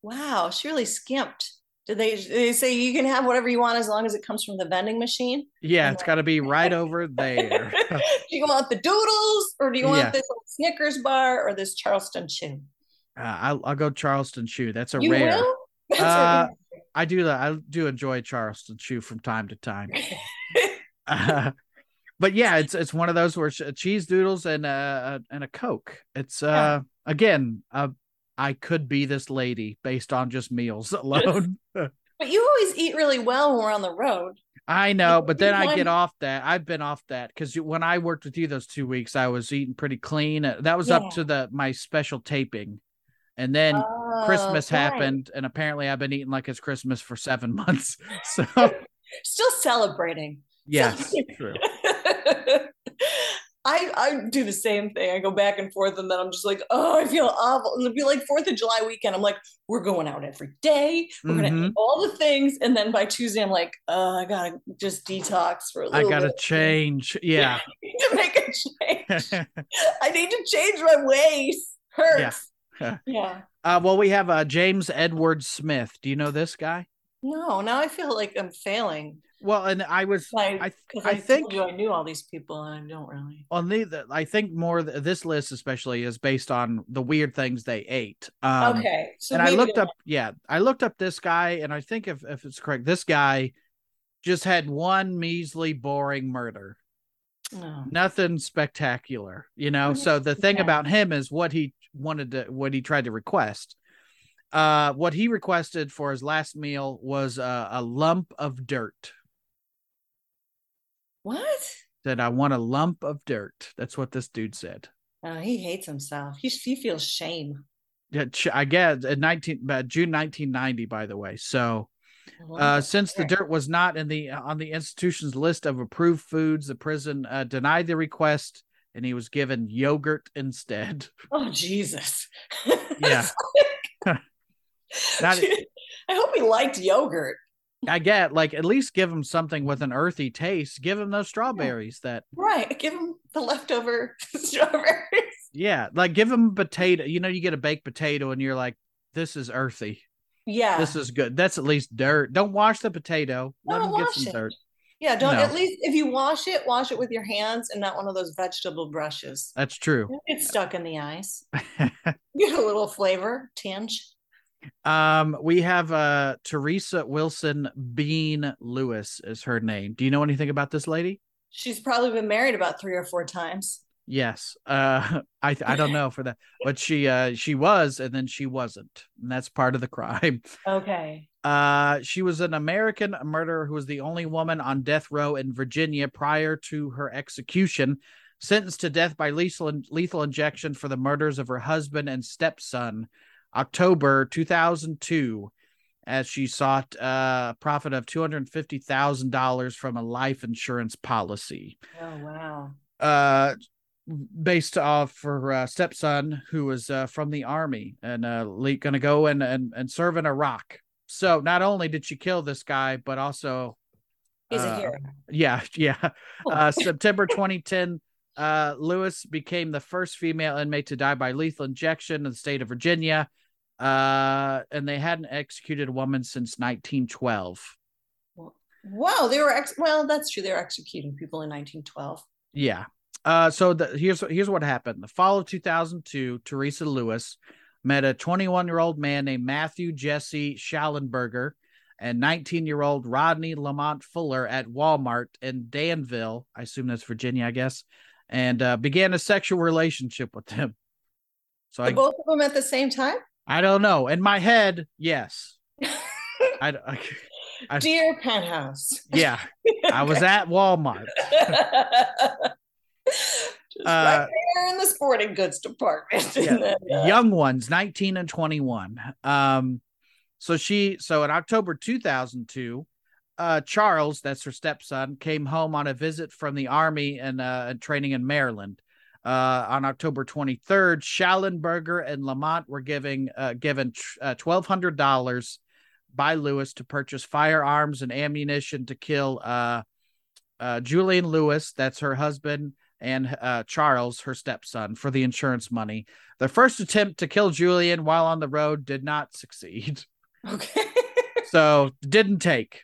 Wow, she really skimped. Did they say you can have whatever you want as long as it comes from the vending machine? Yeah, it's got to be right over there. Do you want the doodles or do you want this Snickers bar or this Charleston chew? I'll go Charleston chew. That's a rare. That's a rare. I do enjoy Charleston chew from time to time. But yeah, it's one of those where cheese doodles and a Coke. It's again I could be this lady based on just meals alone. But you always eat really well when we're on the road. I know, but then I get off that. I've been off that because when I worked with you those 2 weeks, I was eating pretty clean. That was up to my special taping. And then Christmas happened, and apparently I've been eating like it's Christmas for 7 months. So still celebrating. Yes, true. I do the same thing. I go back and forth and then I'm just like, oh, I feel awful. And it'll be like 4th of July weekend. I'm like, we're going out every day. We're going to eat all the things. And then by Tuesday, I'm like, oh, I got to just detox for a little bit. I got to change. Yeah. I need to make a change. I need to change my ways. Hurts. Yeah. Yeah. Well, we have James Edward Smith. Do you know this guy? No, now I feel like I'm failing. Well, and I was, like, I think I knew all these people and I don't really. I think more this list especially is based on the weird things they ate. Okay. So and I looked up this guy and I think if it's correct, this guy just had one measly, boring murder. Oh. Nothing spectacular, you know? So the thing about him is what he tried to request. What he requested for his last meal was a lump of dirt. What? Said, I want a lump of dirt. That's what this dude said. Oh, he hates himself. He feels shame. Yeah, I guess June 1990, by the way. So since the dirt was not on the institution's list of approved foods, the prison denied the request. And he was given yogurt instead. Oh, Jesus. Yeah. I hope he liked yogurt. I get like at least give him something with an earthy taste. Give him those strawberries give him the leftover strawberries. Yeah, like give him a potato. You know, you get a baked potato and you're like, this is earthy. Yeah, this is good. That's at least dirt. Don't wash the potato. Let him get some dirt. Yeah, don't. No. At least if you wash it with your hands and not one of those vegetable brushes. That's true. It's stuck in the ice. Get a little flavor tinge. We have Teresa Wilson Bean Lewis is her name. Do you know anything about this lady? She's probably been married about 3 or 4 times. Yes. I don't know for that, but she was, and then she wasn't, and that's part of the crime. Okay. She was an American murderer who was the only woman on death row in Virginia prior to her execution, sentenced to death by lethal injection for the murders of her husband and stepson. October 2002, as she sought a profit of $250,000 from a life insurance policy. Oh, wow. Based off her stepson, who was from the Army and going to go and serve in Iraq. So not only did she kill this guy, but also... He's a hero. Yeah, yeah. September 2010... Lewis became the first female inmate to die by lethal injection in the state of Virginia. And they hadn't executed a woman since 1912. Well, Whoa, they were well, that's true. They were executing people in 1912. Yeah. So here's what happened. The fall of 2002, Teresa Lewis met a 21-year-old man named Matthew Jesse Shallenberger and 19-year-old Rodney Lamont Fuller at Walmart in Danville. I assume that's Virginia, I guess. And began a sexual relationship with them. So both of them at the same time? I don't know. In my head, yes. Dear Penthouse. Yeah. I was at Walmart. Just right there in the sporting goods department. Yeah. Young ones, 19 and 21. So in October 2002, Charles, that's her stepson, came home on a visit from the army and training in Maryland. On October 23rd, Shallenberger and Lamont were given $1,200 by Lewis to purchase firearms and ammunition to kill Julian Lewis, that's her husband, and Charles, her stepson, for the insurance money. The first attempt to kill Julian while on the road did not succeed. Okay. So didn't take.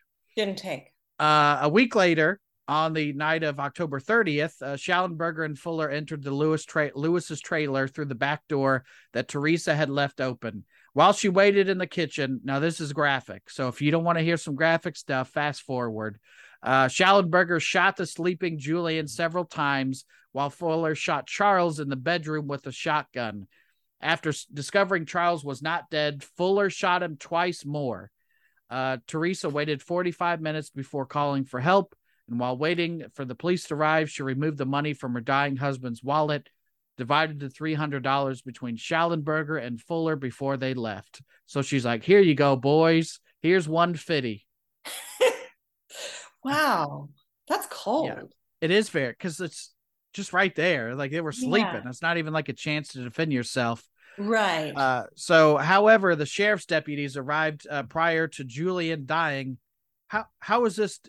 A week later, on the night of October 30th, Shallenberger and Fuller entered the Lewis's trailer through the back door that Teresa had left open. While she waited in the kitchen, now this is graphic, so if you don't want to hear some graphic stuff, fast forward. Shallenberger shot the sleeping Julian several times, while Fuller shot Charles in the bedroom with a shotgun. After discovering Charles was not dead, Fuller shot him twice more. Teresa waited 45 minutes before calling for help, and while waiting for the police to arrive, she removed the money from her dying husband's wallet, divided the $300 between Shallenberger and Fuller before they left. So she's like, here you go, boys. Here's $150. Wow. That's cold. Yeah, it is fair, because it's just right there. Like, they were sleeping. Yeah. It's not even like a chance to defend yourself. Right. However, the sheriff's deputies arrived prior to Julian dying. How is this?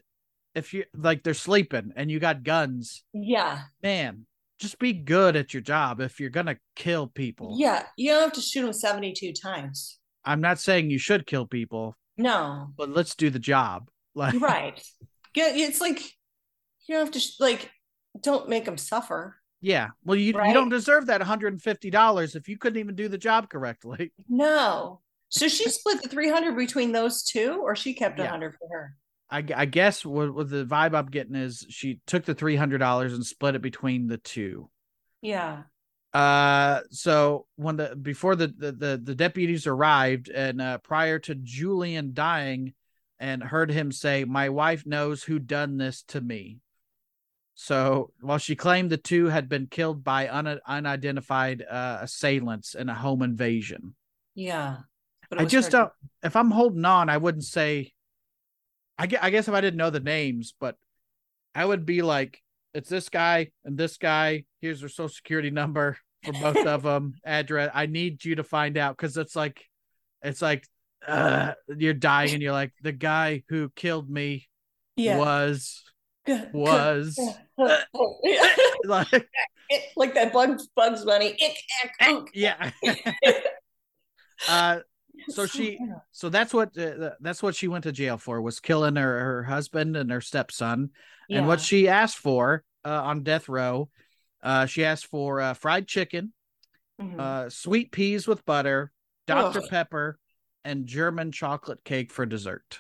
If you like, they're sleeping and you got guns. Yeah, man, just be good at your job. If you're going to kill people. Yeah. You don't have to shoot them 72 times. I'm not saying you should kill people. No, but let's do the job. Like, right. Yeah. It's like, you don't have to don't make them suffer. Yeah. Well, you don't deserve that $150 if you couldn't even do the job correctly. No. So she split the 300 between those two, or she kept 100 for her. I guess what the vibe I'm getting is she took the $300 and split it between the two. Yeah. So when before the deputies arrived, and prior to Julian dying, and heard him say, "My wife knows who done this to me." So while she claimed the two had been killed by unidentified assailants in a home invasion. Yeah. But I just don't. If I'm holding on, I wouldn't say. I guess if I didn't know the names, but I would be like, it's this guy and this guy. Here's their social security number for both of them. Address. I need you to find out, because it's like you're dying and you're like, the guy who killed me was like that Bugs Bunny. Yeah. So that's what she went to jail for, was killing her husband and her stepson. Yeah. And what she asked for on death row, she asked for fried chicken, sweet peas with butter, Dr. Pepper, and German chocolate cake for dessert.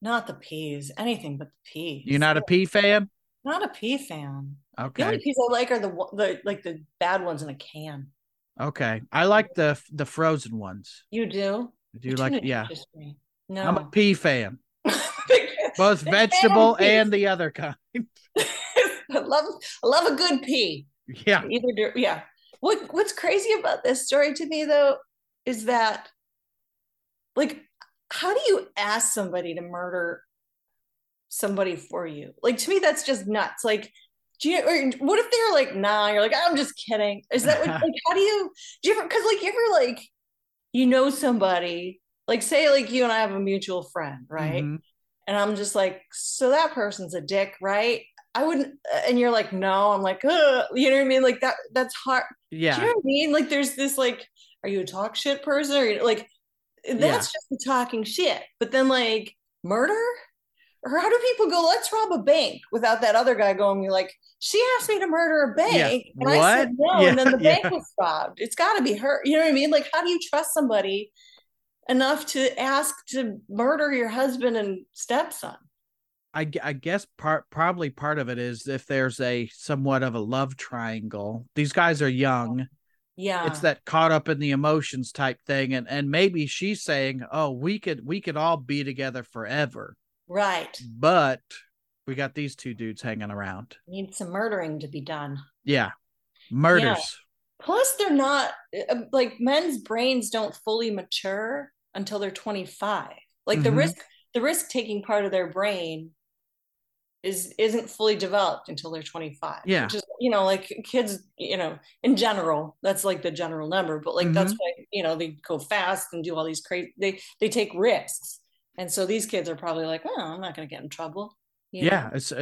Not the peas, anything but the peas. You're not a pea fan? Not a pea fan. Okay. The only peas I like are the bad ones in a can. Okay, I like the frozen ones. You do? Do you like? Yeah. No, I'm a pea fan. Both vegetable and the other kind. I love a good pea. Yeah. Yeah. What's crazy about this story to me, though, is that, like, how do you ask somebody to murder somebody for you? Like, to me, that's just nuts. Like, what if they're like, nah, you're like, I'm just kidding. Is that what, like, how do you ever, because, like, you ever, like, you know somebody, like, say, like, you and I have a mutual friend, right? Mm-hmm. And I'm just like, so that person's a dick, right? I wouldn't, and you're like, no, I'm like, ugh. You know what I mean? Like, that's hard. Yeah. Do you know what I mean? Like, there's this, like, are you a talk shit person? Or, like, that's just the talking shit. But then, like, murder? or how do people go, let's rob a bank, without that other guy going like, she asked me to murder a bank, and I said no, and then the bank was robbed. It's got to be her. You know what I mean? Like, how do you trust somebody enough to ask to murder your husband and stepson? I guess probably part of it is if there's a somewhat of a love triangle. These guys are young. Yeah. It's that caught up in the emotions type thing. And maybe she's saying, oh, we could all be together forever. Right. But we got these two dudes hanging around. Need some murdering to be done. Yeah. Murders. Yeah. Plus they're not like, men's brains don't fully mature until they're 25. Like the risk taking part of their brain isn't fully developed until they're 25. Yeah. Which is, you know, like kids, you know, in general, that's like the general number, but like that's why, you know, they go fast and do all these crazy, they take risks. And so these kids are probably like, oh, I'm not going to get in trouble. You know? It's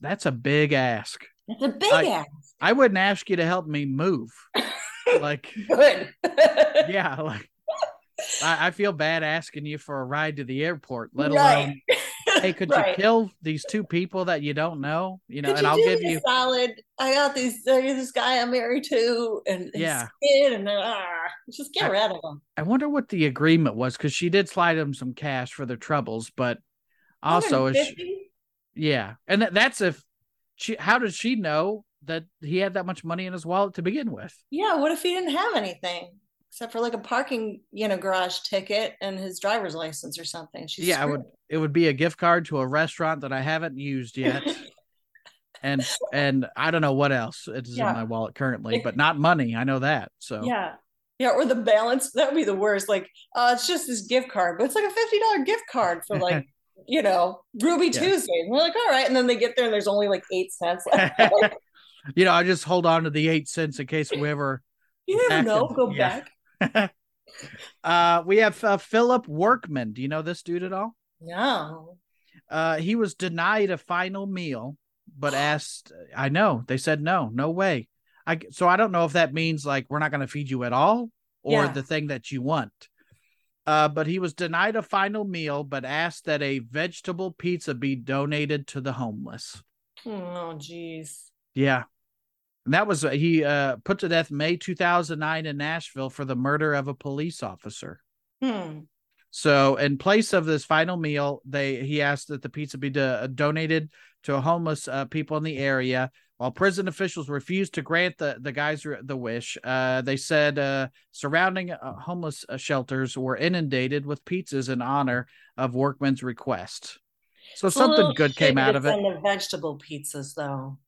that's a big ask. It's a big ask. I wouldn't ask you to help me move. Like, good. Yeah. Like, I feel bad asking you for a ride to the airport, let alone, hey, could you kill these two people that you don't know? You know, could and I'll give you solid. I got these, this guy I'm married to, and his kid, and just get rid of them. I wonder what the agreement was, because she did slide him some cash for their troubles, but also, and that's if she. How does she know that he had that much money in his wallet to begin with? Yeah, what if he didn't have anything? Except for like a parking, you know, garage ticket and his driver's license or something. She's screwed. It would be a gift card to a restaurant that I haven't used yet. and I don't know what else is in my wallet currently, but not money. I know that. So yeah, or the balance. That would be the worst. Like, it's just this gift card, but it's like a $50 gift card for like, you know, Ruby Tuesday. And we're like, all right. And then they get there and there's only like 8 cents left. You know, I just hold on to the 8 cents in case we ever go back. We have Philip Workman. Do you know this dude at all? No. He was denied a final meal, but asked. I know they said no way. So I don't know if that means like we're not going to feed you at all, or the thing that you want. But he was denied a final meal, but asked that a vegetable pizza be donated to the homeless. Oh, geez. Yeah. And that was, he put to death May 2009 in Nashville for the murder of a police officer. So in place of this final meal, he asked that the pizza be donated to homeless people in the area. While prison officials refused to grant the guys the wish, they said surrounding homeless shelters were inundated with pizzas in honor of Workman's request. So something good came out of it. The vegetable pizzas, though.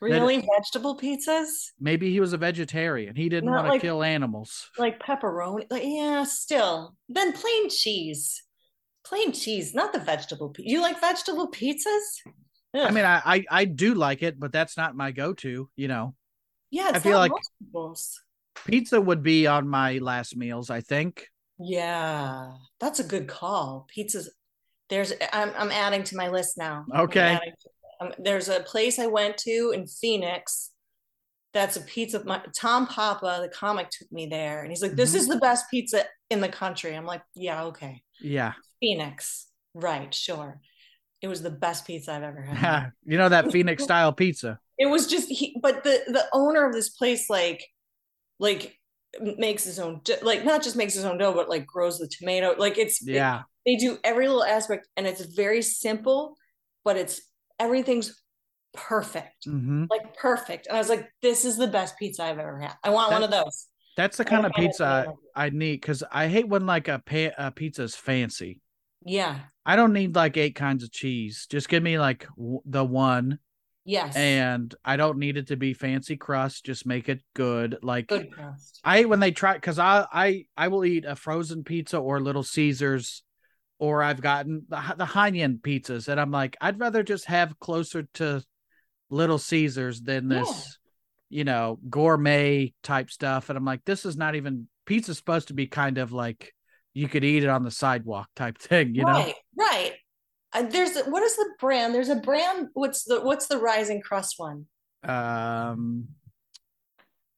Really? Vegetable pizzas? Maybe he was a vegetarian. He didn't want to kill animals. Like pepperoni. Like, yeah, still. Then plain cheese. Plain cheese, not the vegetable pizza. You like vegetable pizzas? Ugh. I mean, I do like it, but that's not my go-to, you know. Yeah, I feel like vegetables. Pizza would be on my last meals, I think. Yeah, that's a good call. Pizzas. I'm adding to my list now. Okay. There's a place I went to in Phoenix that's a pizza. Tom Papa, the comic, took me there, and he's like, this is the best pizza in the country. I'm like, yeah, okay. Yeah. Phoenix. Right, sure. It was the best pizza I've ever had. You know, that Phoenix style pizza. It was just, but the owner of this place, like makes his own, like not just makes his own dough, but like grows the tomato. Like they do every little aspect, and it's very simple, but everything's perfect, like perfect. And I was like, this is the best pizza I've ever had. I want one of those. That's the kind of pizza I need. 'Cause I hate when like a pizza is fancy. Yeah. I don't need like 8 kinds of cheese. Just give me like the one. Yes. And I don't need it to be fancy crust. Just make it good. Like good crust. I hate when they try, 'cause I will eat a frozen pizza or Little Caesars, or I've gotten the high-end pizzas, and I'm like, I'd rather just have closer to Little Caesars than this, you know, gourmet type stuff. And I'm like, this is not even, pizza's supposed to be kind of like, you could eat it on the sidewalk type thing, you know? Right. What is the brand? There's a brand, what's the rising crust one? I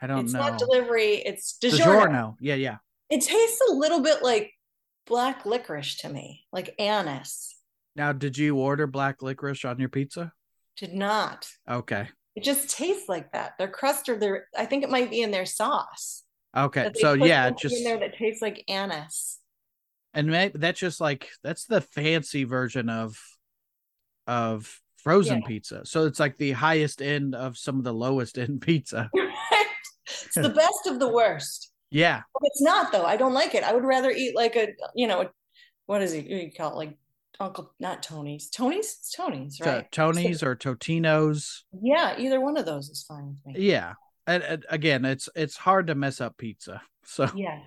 don't know. It's not delivery, it's DiGiorno. Yeah. It tastes a little bit like black licorice to me, like anise. Now, did you order black licorice on your pizza? Did not. Okay. It just tastes like that. Their crust or their, I think it might be in their sauce. Okay. So yeah, just in there that tastes like anise. And maybe that's just like, that's the fancy version of frozen pizza. So it's like the highest end of some of the lowest end pizza. It's the best of the worst. Yeah. But it's not though. I don't like it. I would rather eat like a, you know, what is it? You call it like Uncle, not Tony's. Tony's? It's Tony's, right? Tony's or Totino's. Yeah. Either one of those is fine with me. Yeah. And again, it's hard to mess up pizza. So yeah.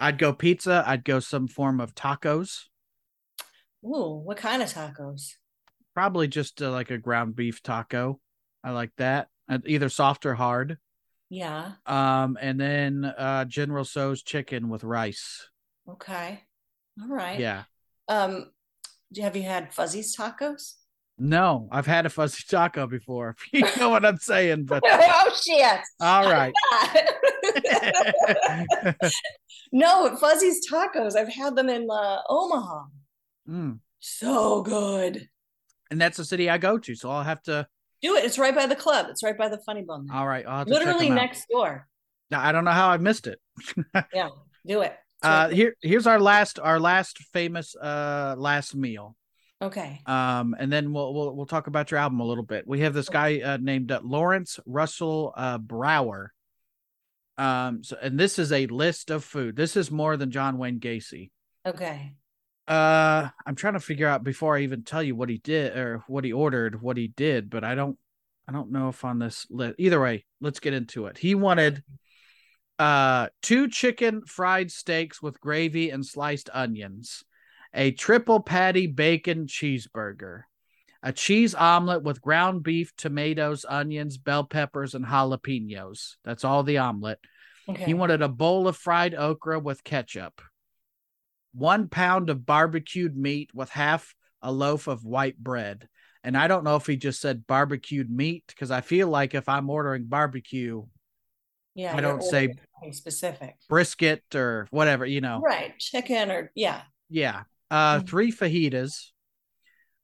I'd go pizza. I'd go some form of tacos. Ooh, what kind of tacos? Probably just like a ground beef taco. I like that. Either soft or hard. Yeah. And then General Tso's chicken with rice. Okay. All right. Yeah. Have you had Fuzzy's tacos? No, I've had a Fuzzy taco before. You know what I'm saying, but oh shit! All right. No, Fuzzy's tacos. I've had them in Omaha. Mm. So good. And that's the city I go to, so I'll have to do it. It's right by the club. It's right by the Funny Bone. All right, I'll have to literally next door. Now, I don't know how I missed it. Yeah, do it. Here's our last famous last meal. Okay. And then we'll talk about your album a little bit. We have this guy named Lawrence Russell Brower. And this is a list of food. This is more than John Wayne Gacy. Okay. I'm trying to figure out before I even tell you what he did or what he ordered, what he did, but I don't know if on this list. Either way, let's get into it. He wanted 2 chicken fried steaks with gravy and sliced onions, a triple patty bacon cheeseburger, a cheese omelet with ground beef, tomatoes, onions, bell peppers, and jalapenos. That's all the omelet. Okay. He wanted a bowl of fried okra with ketchup, 1 pound of barbecued meat with half a loaf of white bread. And I don't know if he just said barbecued meat, because I feel like if I'm ordering barbecue, yeah, I don't say specific brisket or whatever, you know. Right. Chicken or, yeah. Yeah. 3 fajitas,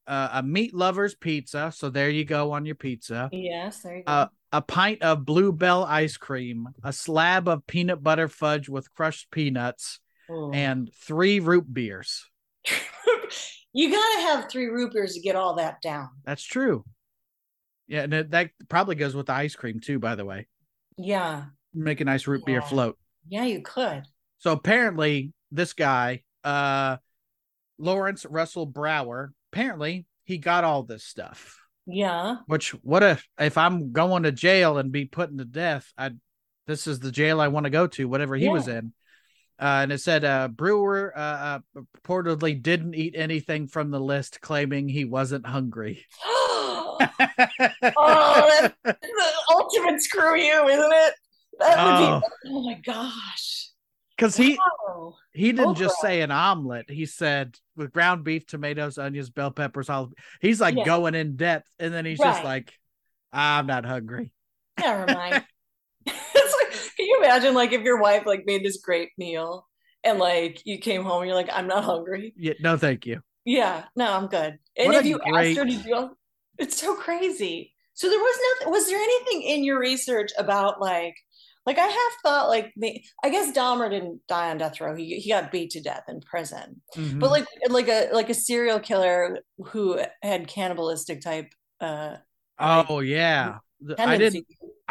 a meat lover's pizza. So there you go on your pizza. Yes, there you go. A pint of Blue Bell ice cream, a slab of peanut butter fudge with crushed peanuts, and 3 root beers. You got to have 3 root beers to get all that down. That's true. Yeah, and that probably goes with the ice cream too, by the way. Yeah. Make a nice root beer float. Yeah, you could. So apparently this guy, Lawrence Russell Brower, apparently he got all this stuff. Yeah. Which, what if I'm going to jail and be put to death, this is the jail I want to go to, whatever he was in. And it said Brewer reportedly didn't eat anything from the list, claiming he wasn't hungry. Oh, that's the ultimate screw you, isn't it? That would be, oh my gosh. Because he didn't just say an omelet. He said with ground beef, tomatoes, onions, bell peppers. He's like going in depth. And then he's just like, I'm not hungry. Never mind. It's like, can you imagine like if your wife like made this great meal and like you came home and you're like, I'm not hungry. Yeah. No, thank you. Yeah. No, I'm good. And what if you asked her to do, it's so crazy. So there was nothing. Was there anything in your research about like I have thought, like I guess Dahmer didn't die on death row. He got beat to death in prison. Mm-hmm. But like a serial killer who had cannibalistic type. I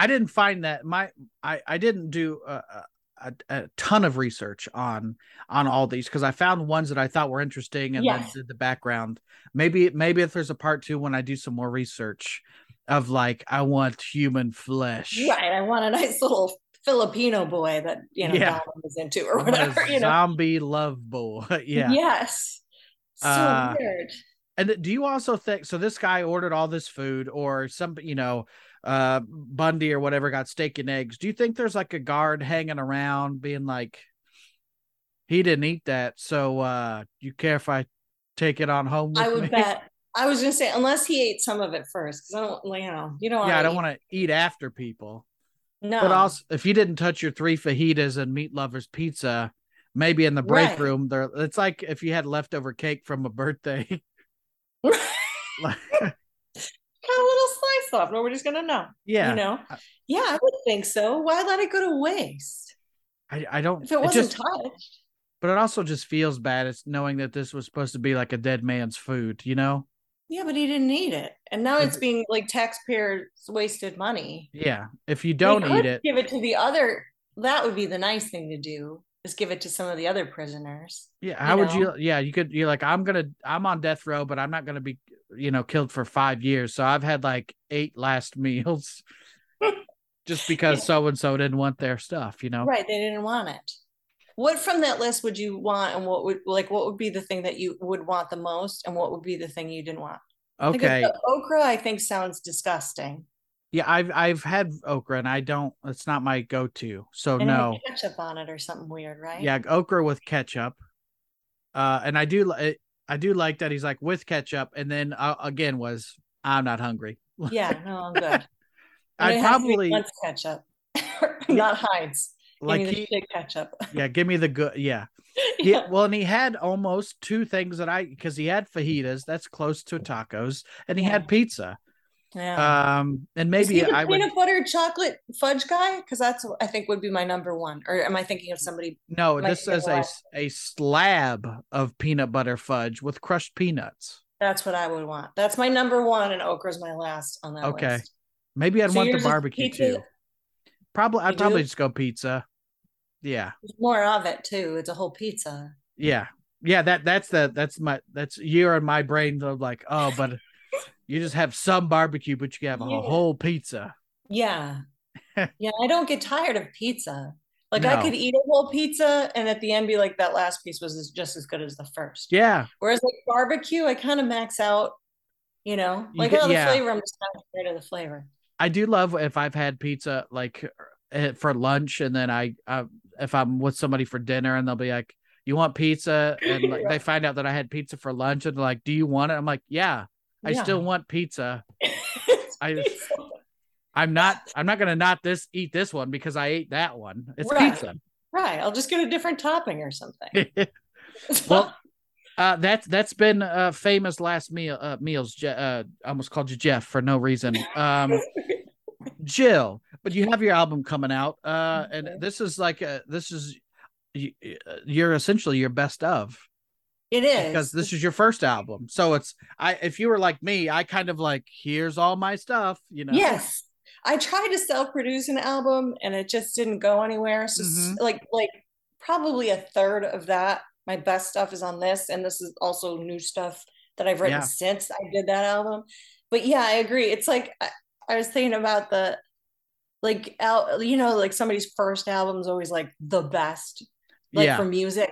didn't find that. I didn't do a ton of research on all these because I found ones that I thought were interesting and then did the background. Maybe if there's a part 2 when I do some more research of like I want human flesh. Right, I want a nice little Filipino boy that you know Dahmer was into or whatever. You know, zombie love boy. Yeah. Yes. So weird. And do you also think so? This guy ordered all this food, or some, you know, Bundy or whatever got steak and eggs. Do you think there's like a guard hanging around, being like, he didn't eat that, so you care if I take it on home? With I would me? Bet. I was gonna say, unless he ate some of it first, because I don't, you know, you don't. Yeah, I don't want to eat after people. No, but also, if you didn't touch your 3 fajitas and meat lovers pizza, maybe in the break room, there, it's like if you had leftover cake from a birthday. Cut a little slice off. Nobody's gonna know. Yeah, you know. Yeah, I would think so. Why let it go to waste? I don't. If it wasn't touched. But it also just feels bad. It's knowing that this was supposed to be like a dead man's food, you know. Yeah, but he didn't eat it, and now it's being like taxpayers wasted money. Yeah, if you don't eat it, give it to the other. That would be the nice thing to do. Just give it to some of the other prisoners. Yeah. How would you? Yeah, you could. You're like, I'm on death row, but I'm not gonna be, killed for 5 years. So I've had like 8 last meals, just because so and so didn't want their stuff. You know, right? They didn't want it. What from that list would you want, and what would be the thing that you would want the most, and what would be the thing you didn't want? Okay, because the okra I think sounds disgusting. Yeah, I've had okra and I don't. It's not my go-to. So and no ketchup on it or something weird, right? Yeah, okra with ketchup. And I do like that he's like with ketchup, and then again was I'm not hungry. Yeah, no, I'm good. I probably want ketchup, not Heinz. Like ketchup. Yeah, give me the good. Yeah. Yeah. Well, and he had almost 2 things because he had fajitas. That's close to tacos, and he had pizza. Yeah. And maybe peanut butter chocolate fudge guy, because that's I think would be my number one. Or am I thinking of somebody? No, this is a slab of peanut butter fudge with crushed peanuts. That's what I would want. That's my number one, and okra's my last on that list. Okay, maybe I'd want the barbecue too. Probably I'd just go pizza. Yeah, there's more of it too. It's a whole pizza. Yeah, yeah. That's you and my brain of like, oh, but. You just have some barbecue, but you have a whole pizza. Yeah. Yeah. I don't get tired of pizza. Like I could eat a whole pizza and at the end be like, that last piece was just as good as the first. Yeah. Whereas like barbecue, I kind of max out, like the flavor. I'm just not afraid of the flavor. I do love if I've had pizza like for lunch. And then I if I'm with somebody for dinner and they'll be like, you want pizza? And like, they find out that I had pizza for lunch and they're like, do you want it? I'm like, yeah. I still want pizza. I'm not gonna eat this one because I ate that one. It's pizza. Right. I'll just get a different topping or something. Well, that's been famous last meals. I almost called you Jeff for no reason. Jill, but you have your album coming out, and this is like you're essentially your best of. It is. Because this is your first album. So if you were like me, I kind of like, here's all my stuff, Yes. I tried to self-produce an album and it just didn't go anywhere. So like probably a third of that, my best stuff is on this. And this is also new stuff that I've written since I did that album. But yeah, I agree. It's like, I was thinking about the, like, like somebody's first album is always like the best, like for music.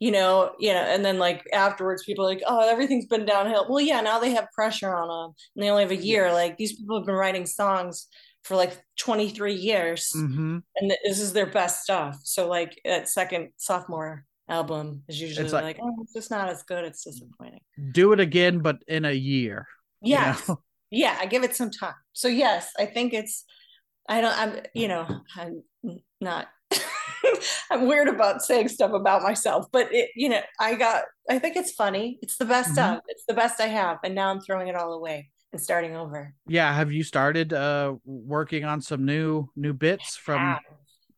And then like afterwards people are like, oh, everything's been downhill. Well, yeah, now they have pressure on them and they only have a year. Like these people have been writing songs for like 23 years and this is their best stuff. So like that sophomore album is usually like, oh, it's just not as good. It's disappointing. Do it again, but in a year. Yeah. Yeah. I give it some time. So yes, I think I'm not. I'm weird about saying stuff about myself, but I think it's funny. It's the best stuff. It's the best I have. And now I'm throwing it all away and starting over. Yeah. Have you started working on some new bits from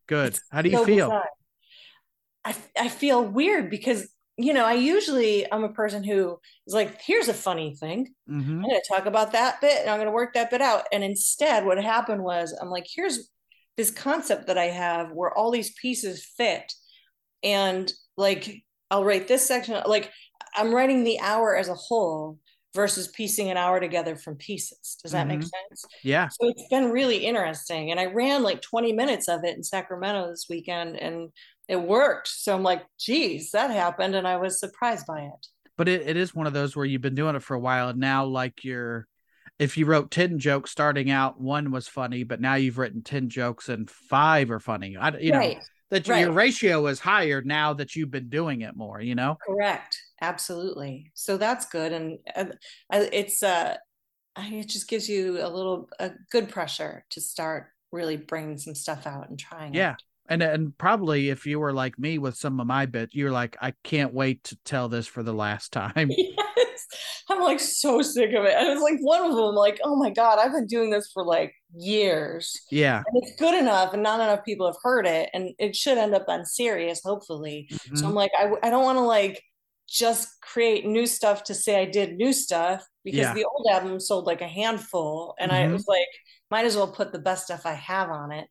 good? How do you feel? Bizarre. I feel weird because, I'm a person who is like, here's a funny thing. I'm going to talk about that bit and I'm going to work that bit out. And instead what happened was I'm like, here's this concept that I have where all these pieces fit and like, I'll write this section. Like I'm writing the hour as a whole versus piecing an hour together from pieces. Does that make sense? Yeah. So it's been really interesting. And I ran like 20 minutes of it in Sacramento this weekend and it worked. So I'm like, geez, that happened. And I was surprised by it. But it is one of those where you've been doing it for a while and now like if you wrote 10 jokes starting out, one was funny, but now you've written 10 jokes and 5 are funny. Your ratio is higher now that you've been doing it more, Correct. Absolutely. So that's good. And it just gives you a good pressure to start really bringing some stuff out and trying. Yeah. It. And probably if you were like me with some of my bits, you're like, I can't wait to tell this for the last time. Yes. I'm like so sick of it. And it's like one of them, like, oh my God, I've been doing this for like years. Yeah. And it's good enough and not enough people have heard it. And it should end up on Sirius, hopefully. Mm-hmm. So I'm like, I don't want to like just create new stuff to say I did new stuff, because the old album sold like a handful. And I was like, might as well put the best stuff I have on it.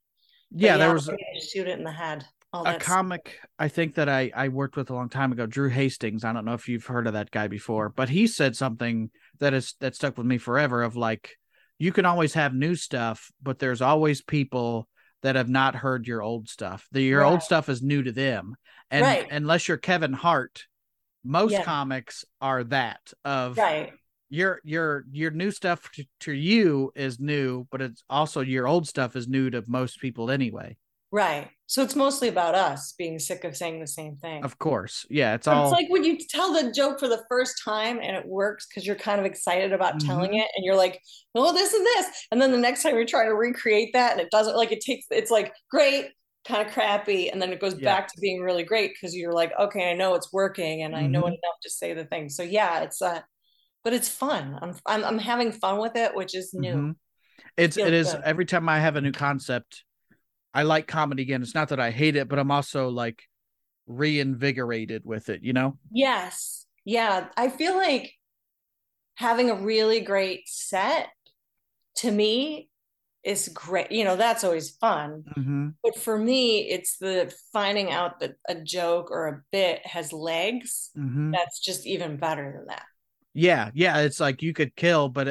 Yeah, there was shoot it in the head. A comic I think that I worked with a long time ago, Drew Hastings. I don't know if you've heard of that guy before, but he said something that stuck with me forever of like, you can always have new stuff, but there's always people that have not heard your old stuff. Your old stuff is new to them. And unless you're Kevin Hart, most comics are that of your new stuff to you is new, but it's also your old stuff is new to most people anyway. Right. So it's mostly about us being sick of saying the same thing. Of course. Yeah. It's like when you tell the joke for the first time and it works because you're kind of excited about telling it and you're like, oh, this and this. And then the next time you're trying to recreate that and it doesn't, like, it's like great, kind of crappy. And then it goes back to being really great because you're like, okay, I know it's working and I know enough to say the thing. So yeah, it's but it's fun. I'm having fun with it, which is new. It is good. Every time I have a new concept, I like comedy again. It's not that I hate it, but I'm also like reinvigorated with it, you know? Yes. Yeah. I feel like having a really great set to me is great. You know, that's always fun. Mm-hmm. But for me, it's the finding out that a joke or a bit has legs. Mm-hmm. That's just even better than that. Yeah. Yeah. It's like you could kill, but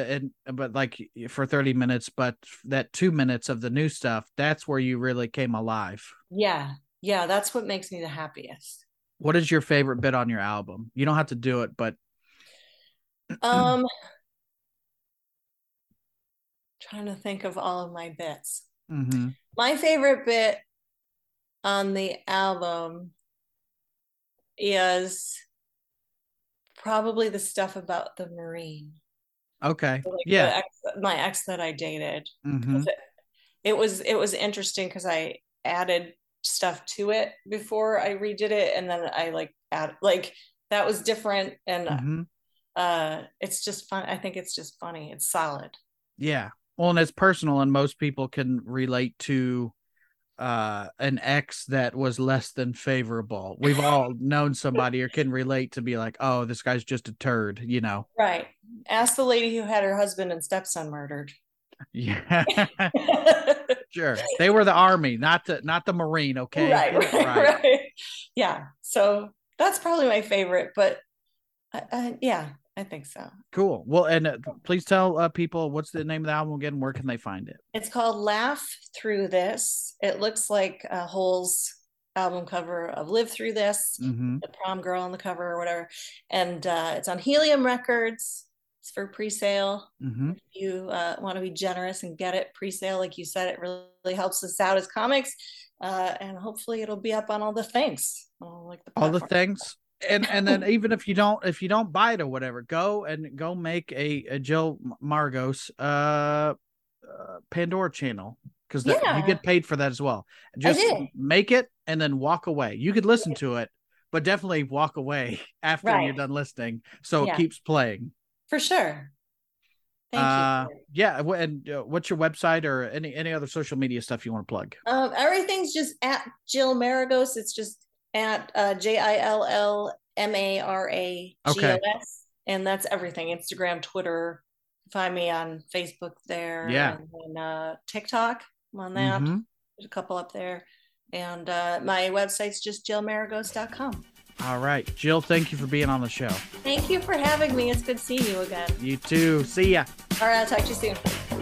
like for 30 minutes, but that 2 minutes of the new stuff, that's where you really came alive. Yeah. Yeah. That's what makes me the happiest. What is your favorite bit on your album? You don't have to do it, but. Trying to think of all of my bits. Mm-hmm. My favorite bit on the album is probably the stuff about the Marine. Okay. So like my ex that I dated. Mm-hmm. It was interesting because I added stuff to it before I redid it, and then I that was different, and it's just fun. I think it's just funny. It's solid. Yeah. Well, and it's personal, and most people can relate to an ex that was less than favorable. We've all known somebody or can relate to be like, oh, this guy's just a turd, you know? Right. Ask the lady who had her husband and stepson murdered. Yeah. Sure. They were the Army, not the Marine. Okay. Right. Yeah. So that's probably my favorite, but yeah, I think so. Cool. Well, and please tell people what's the name of the album again. Where can they find it? It's called Laugh Through This. It looks like Hole's album cover of Live Through This, the prom girl on the cover or whatever. And it's on Helium Records. It's for pre-sale. Mm-hmm. If you want to be generous and get it pre-sale, like you said, it really helps us out as comics. And hopefully it'll be up on all the things. All the things. And then even if you don't buy it or whatever, go make a Jill Maragos Pandora channel, because you get paid for that as well. Just make it and then walk away. You could listen to it, but definitely walk away after you're done listening, so it keeps playing. For sure. Thank you. Yeah. And what's your website or any other social media stuff you want to plug? Everything's just at Jill Maragos. It's just at JILLMARAGOS, and that's everything. Instagram, Twitter, find me on Facebook there, and TikTok, I'm on that. There's a couple up there, and my website's just JillMaragos.com. All right, Jill, thank you for being on the show. Thank you for having me. It's good seeing you again. You too. See ya. All right, I'll talk to you soon.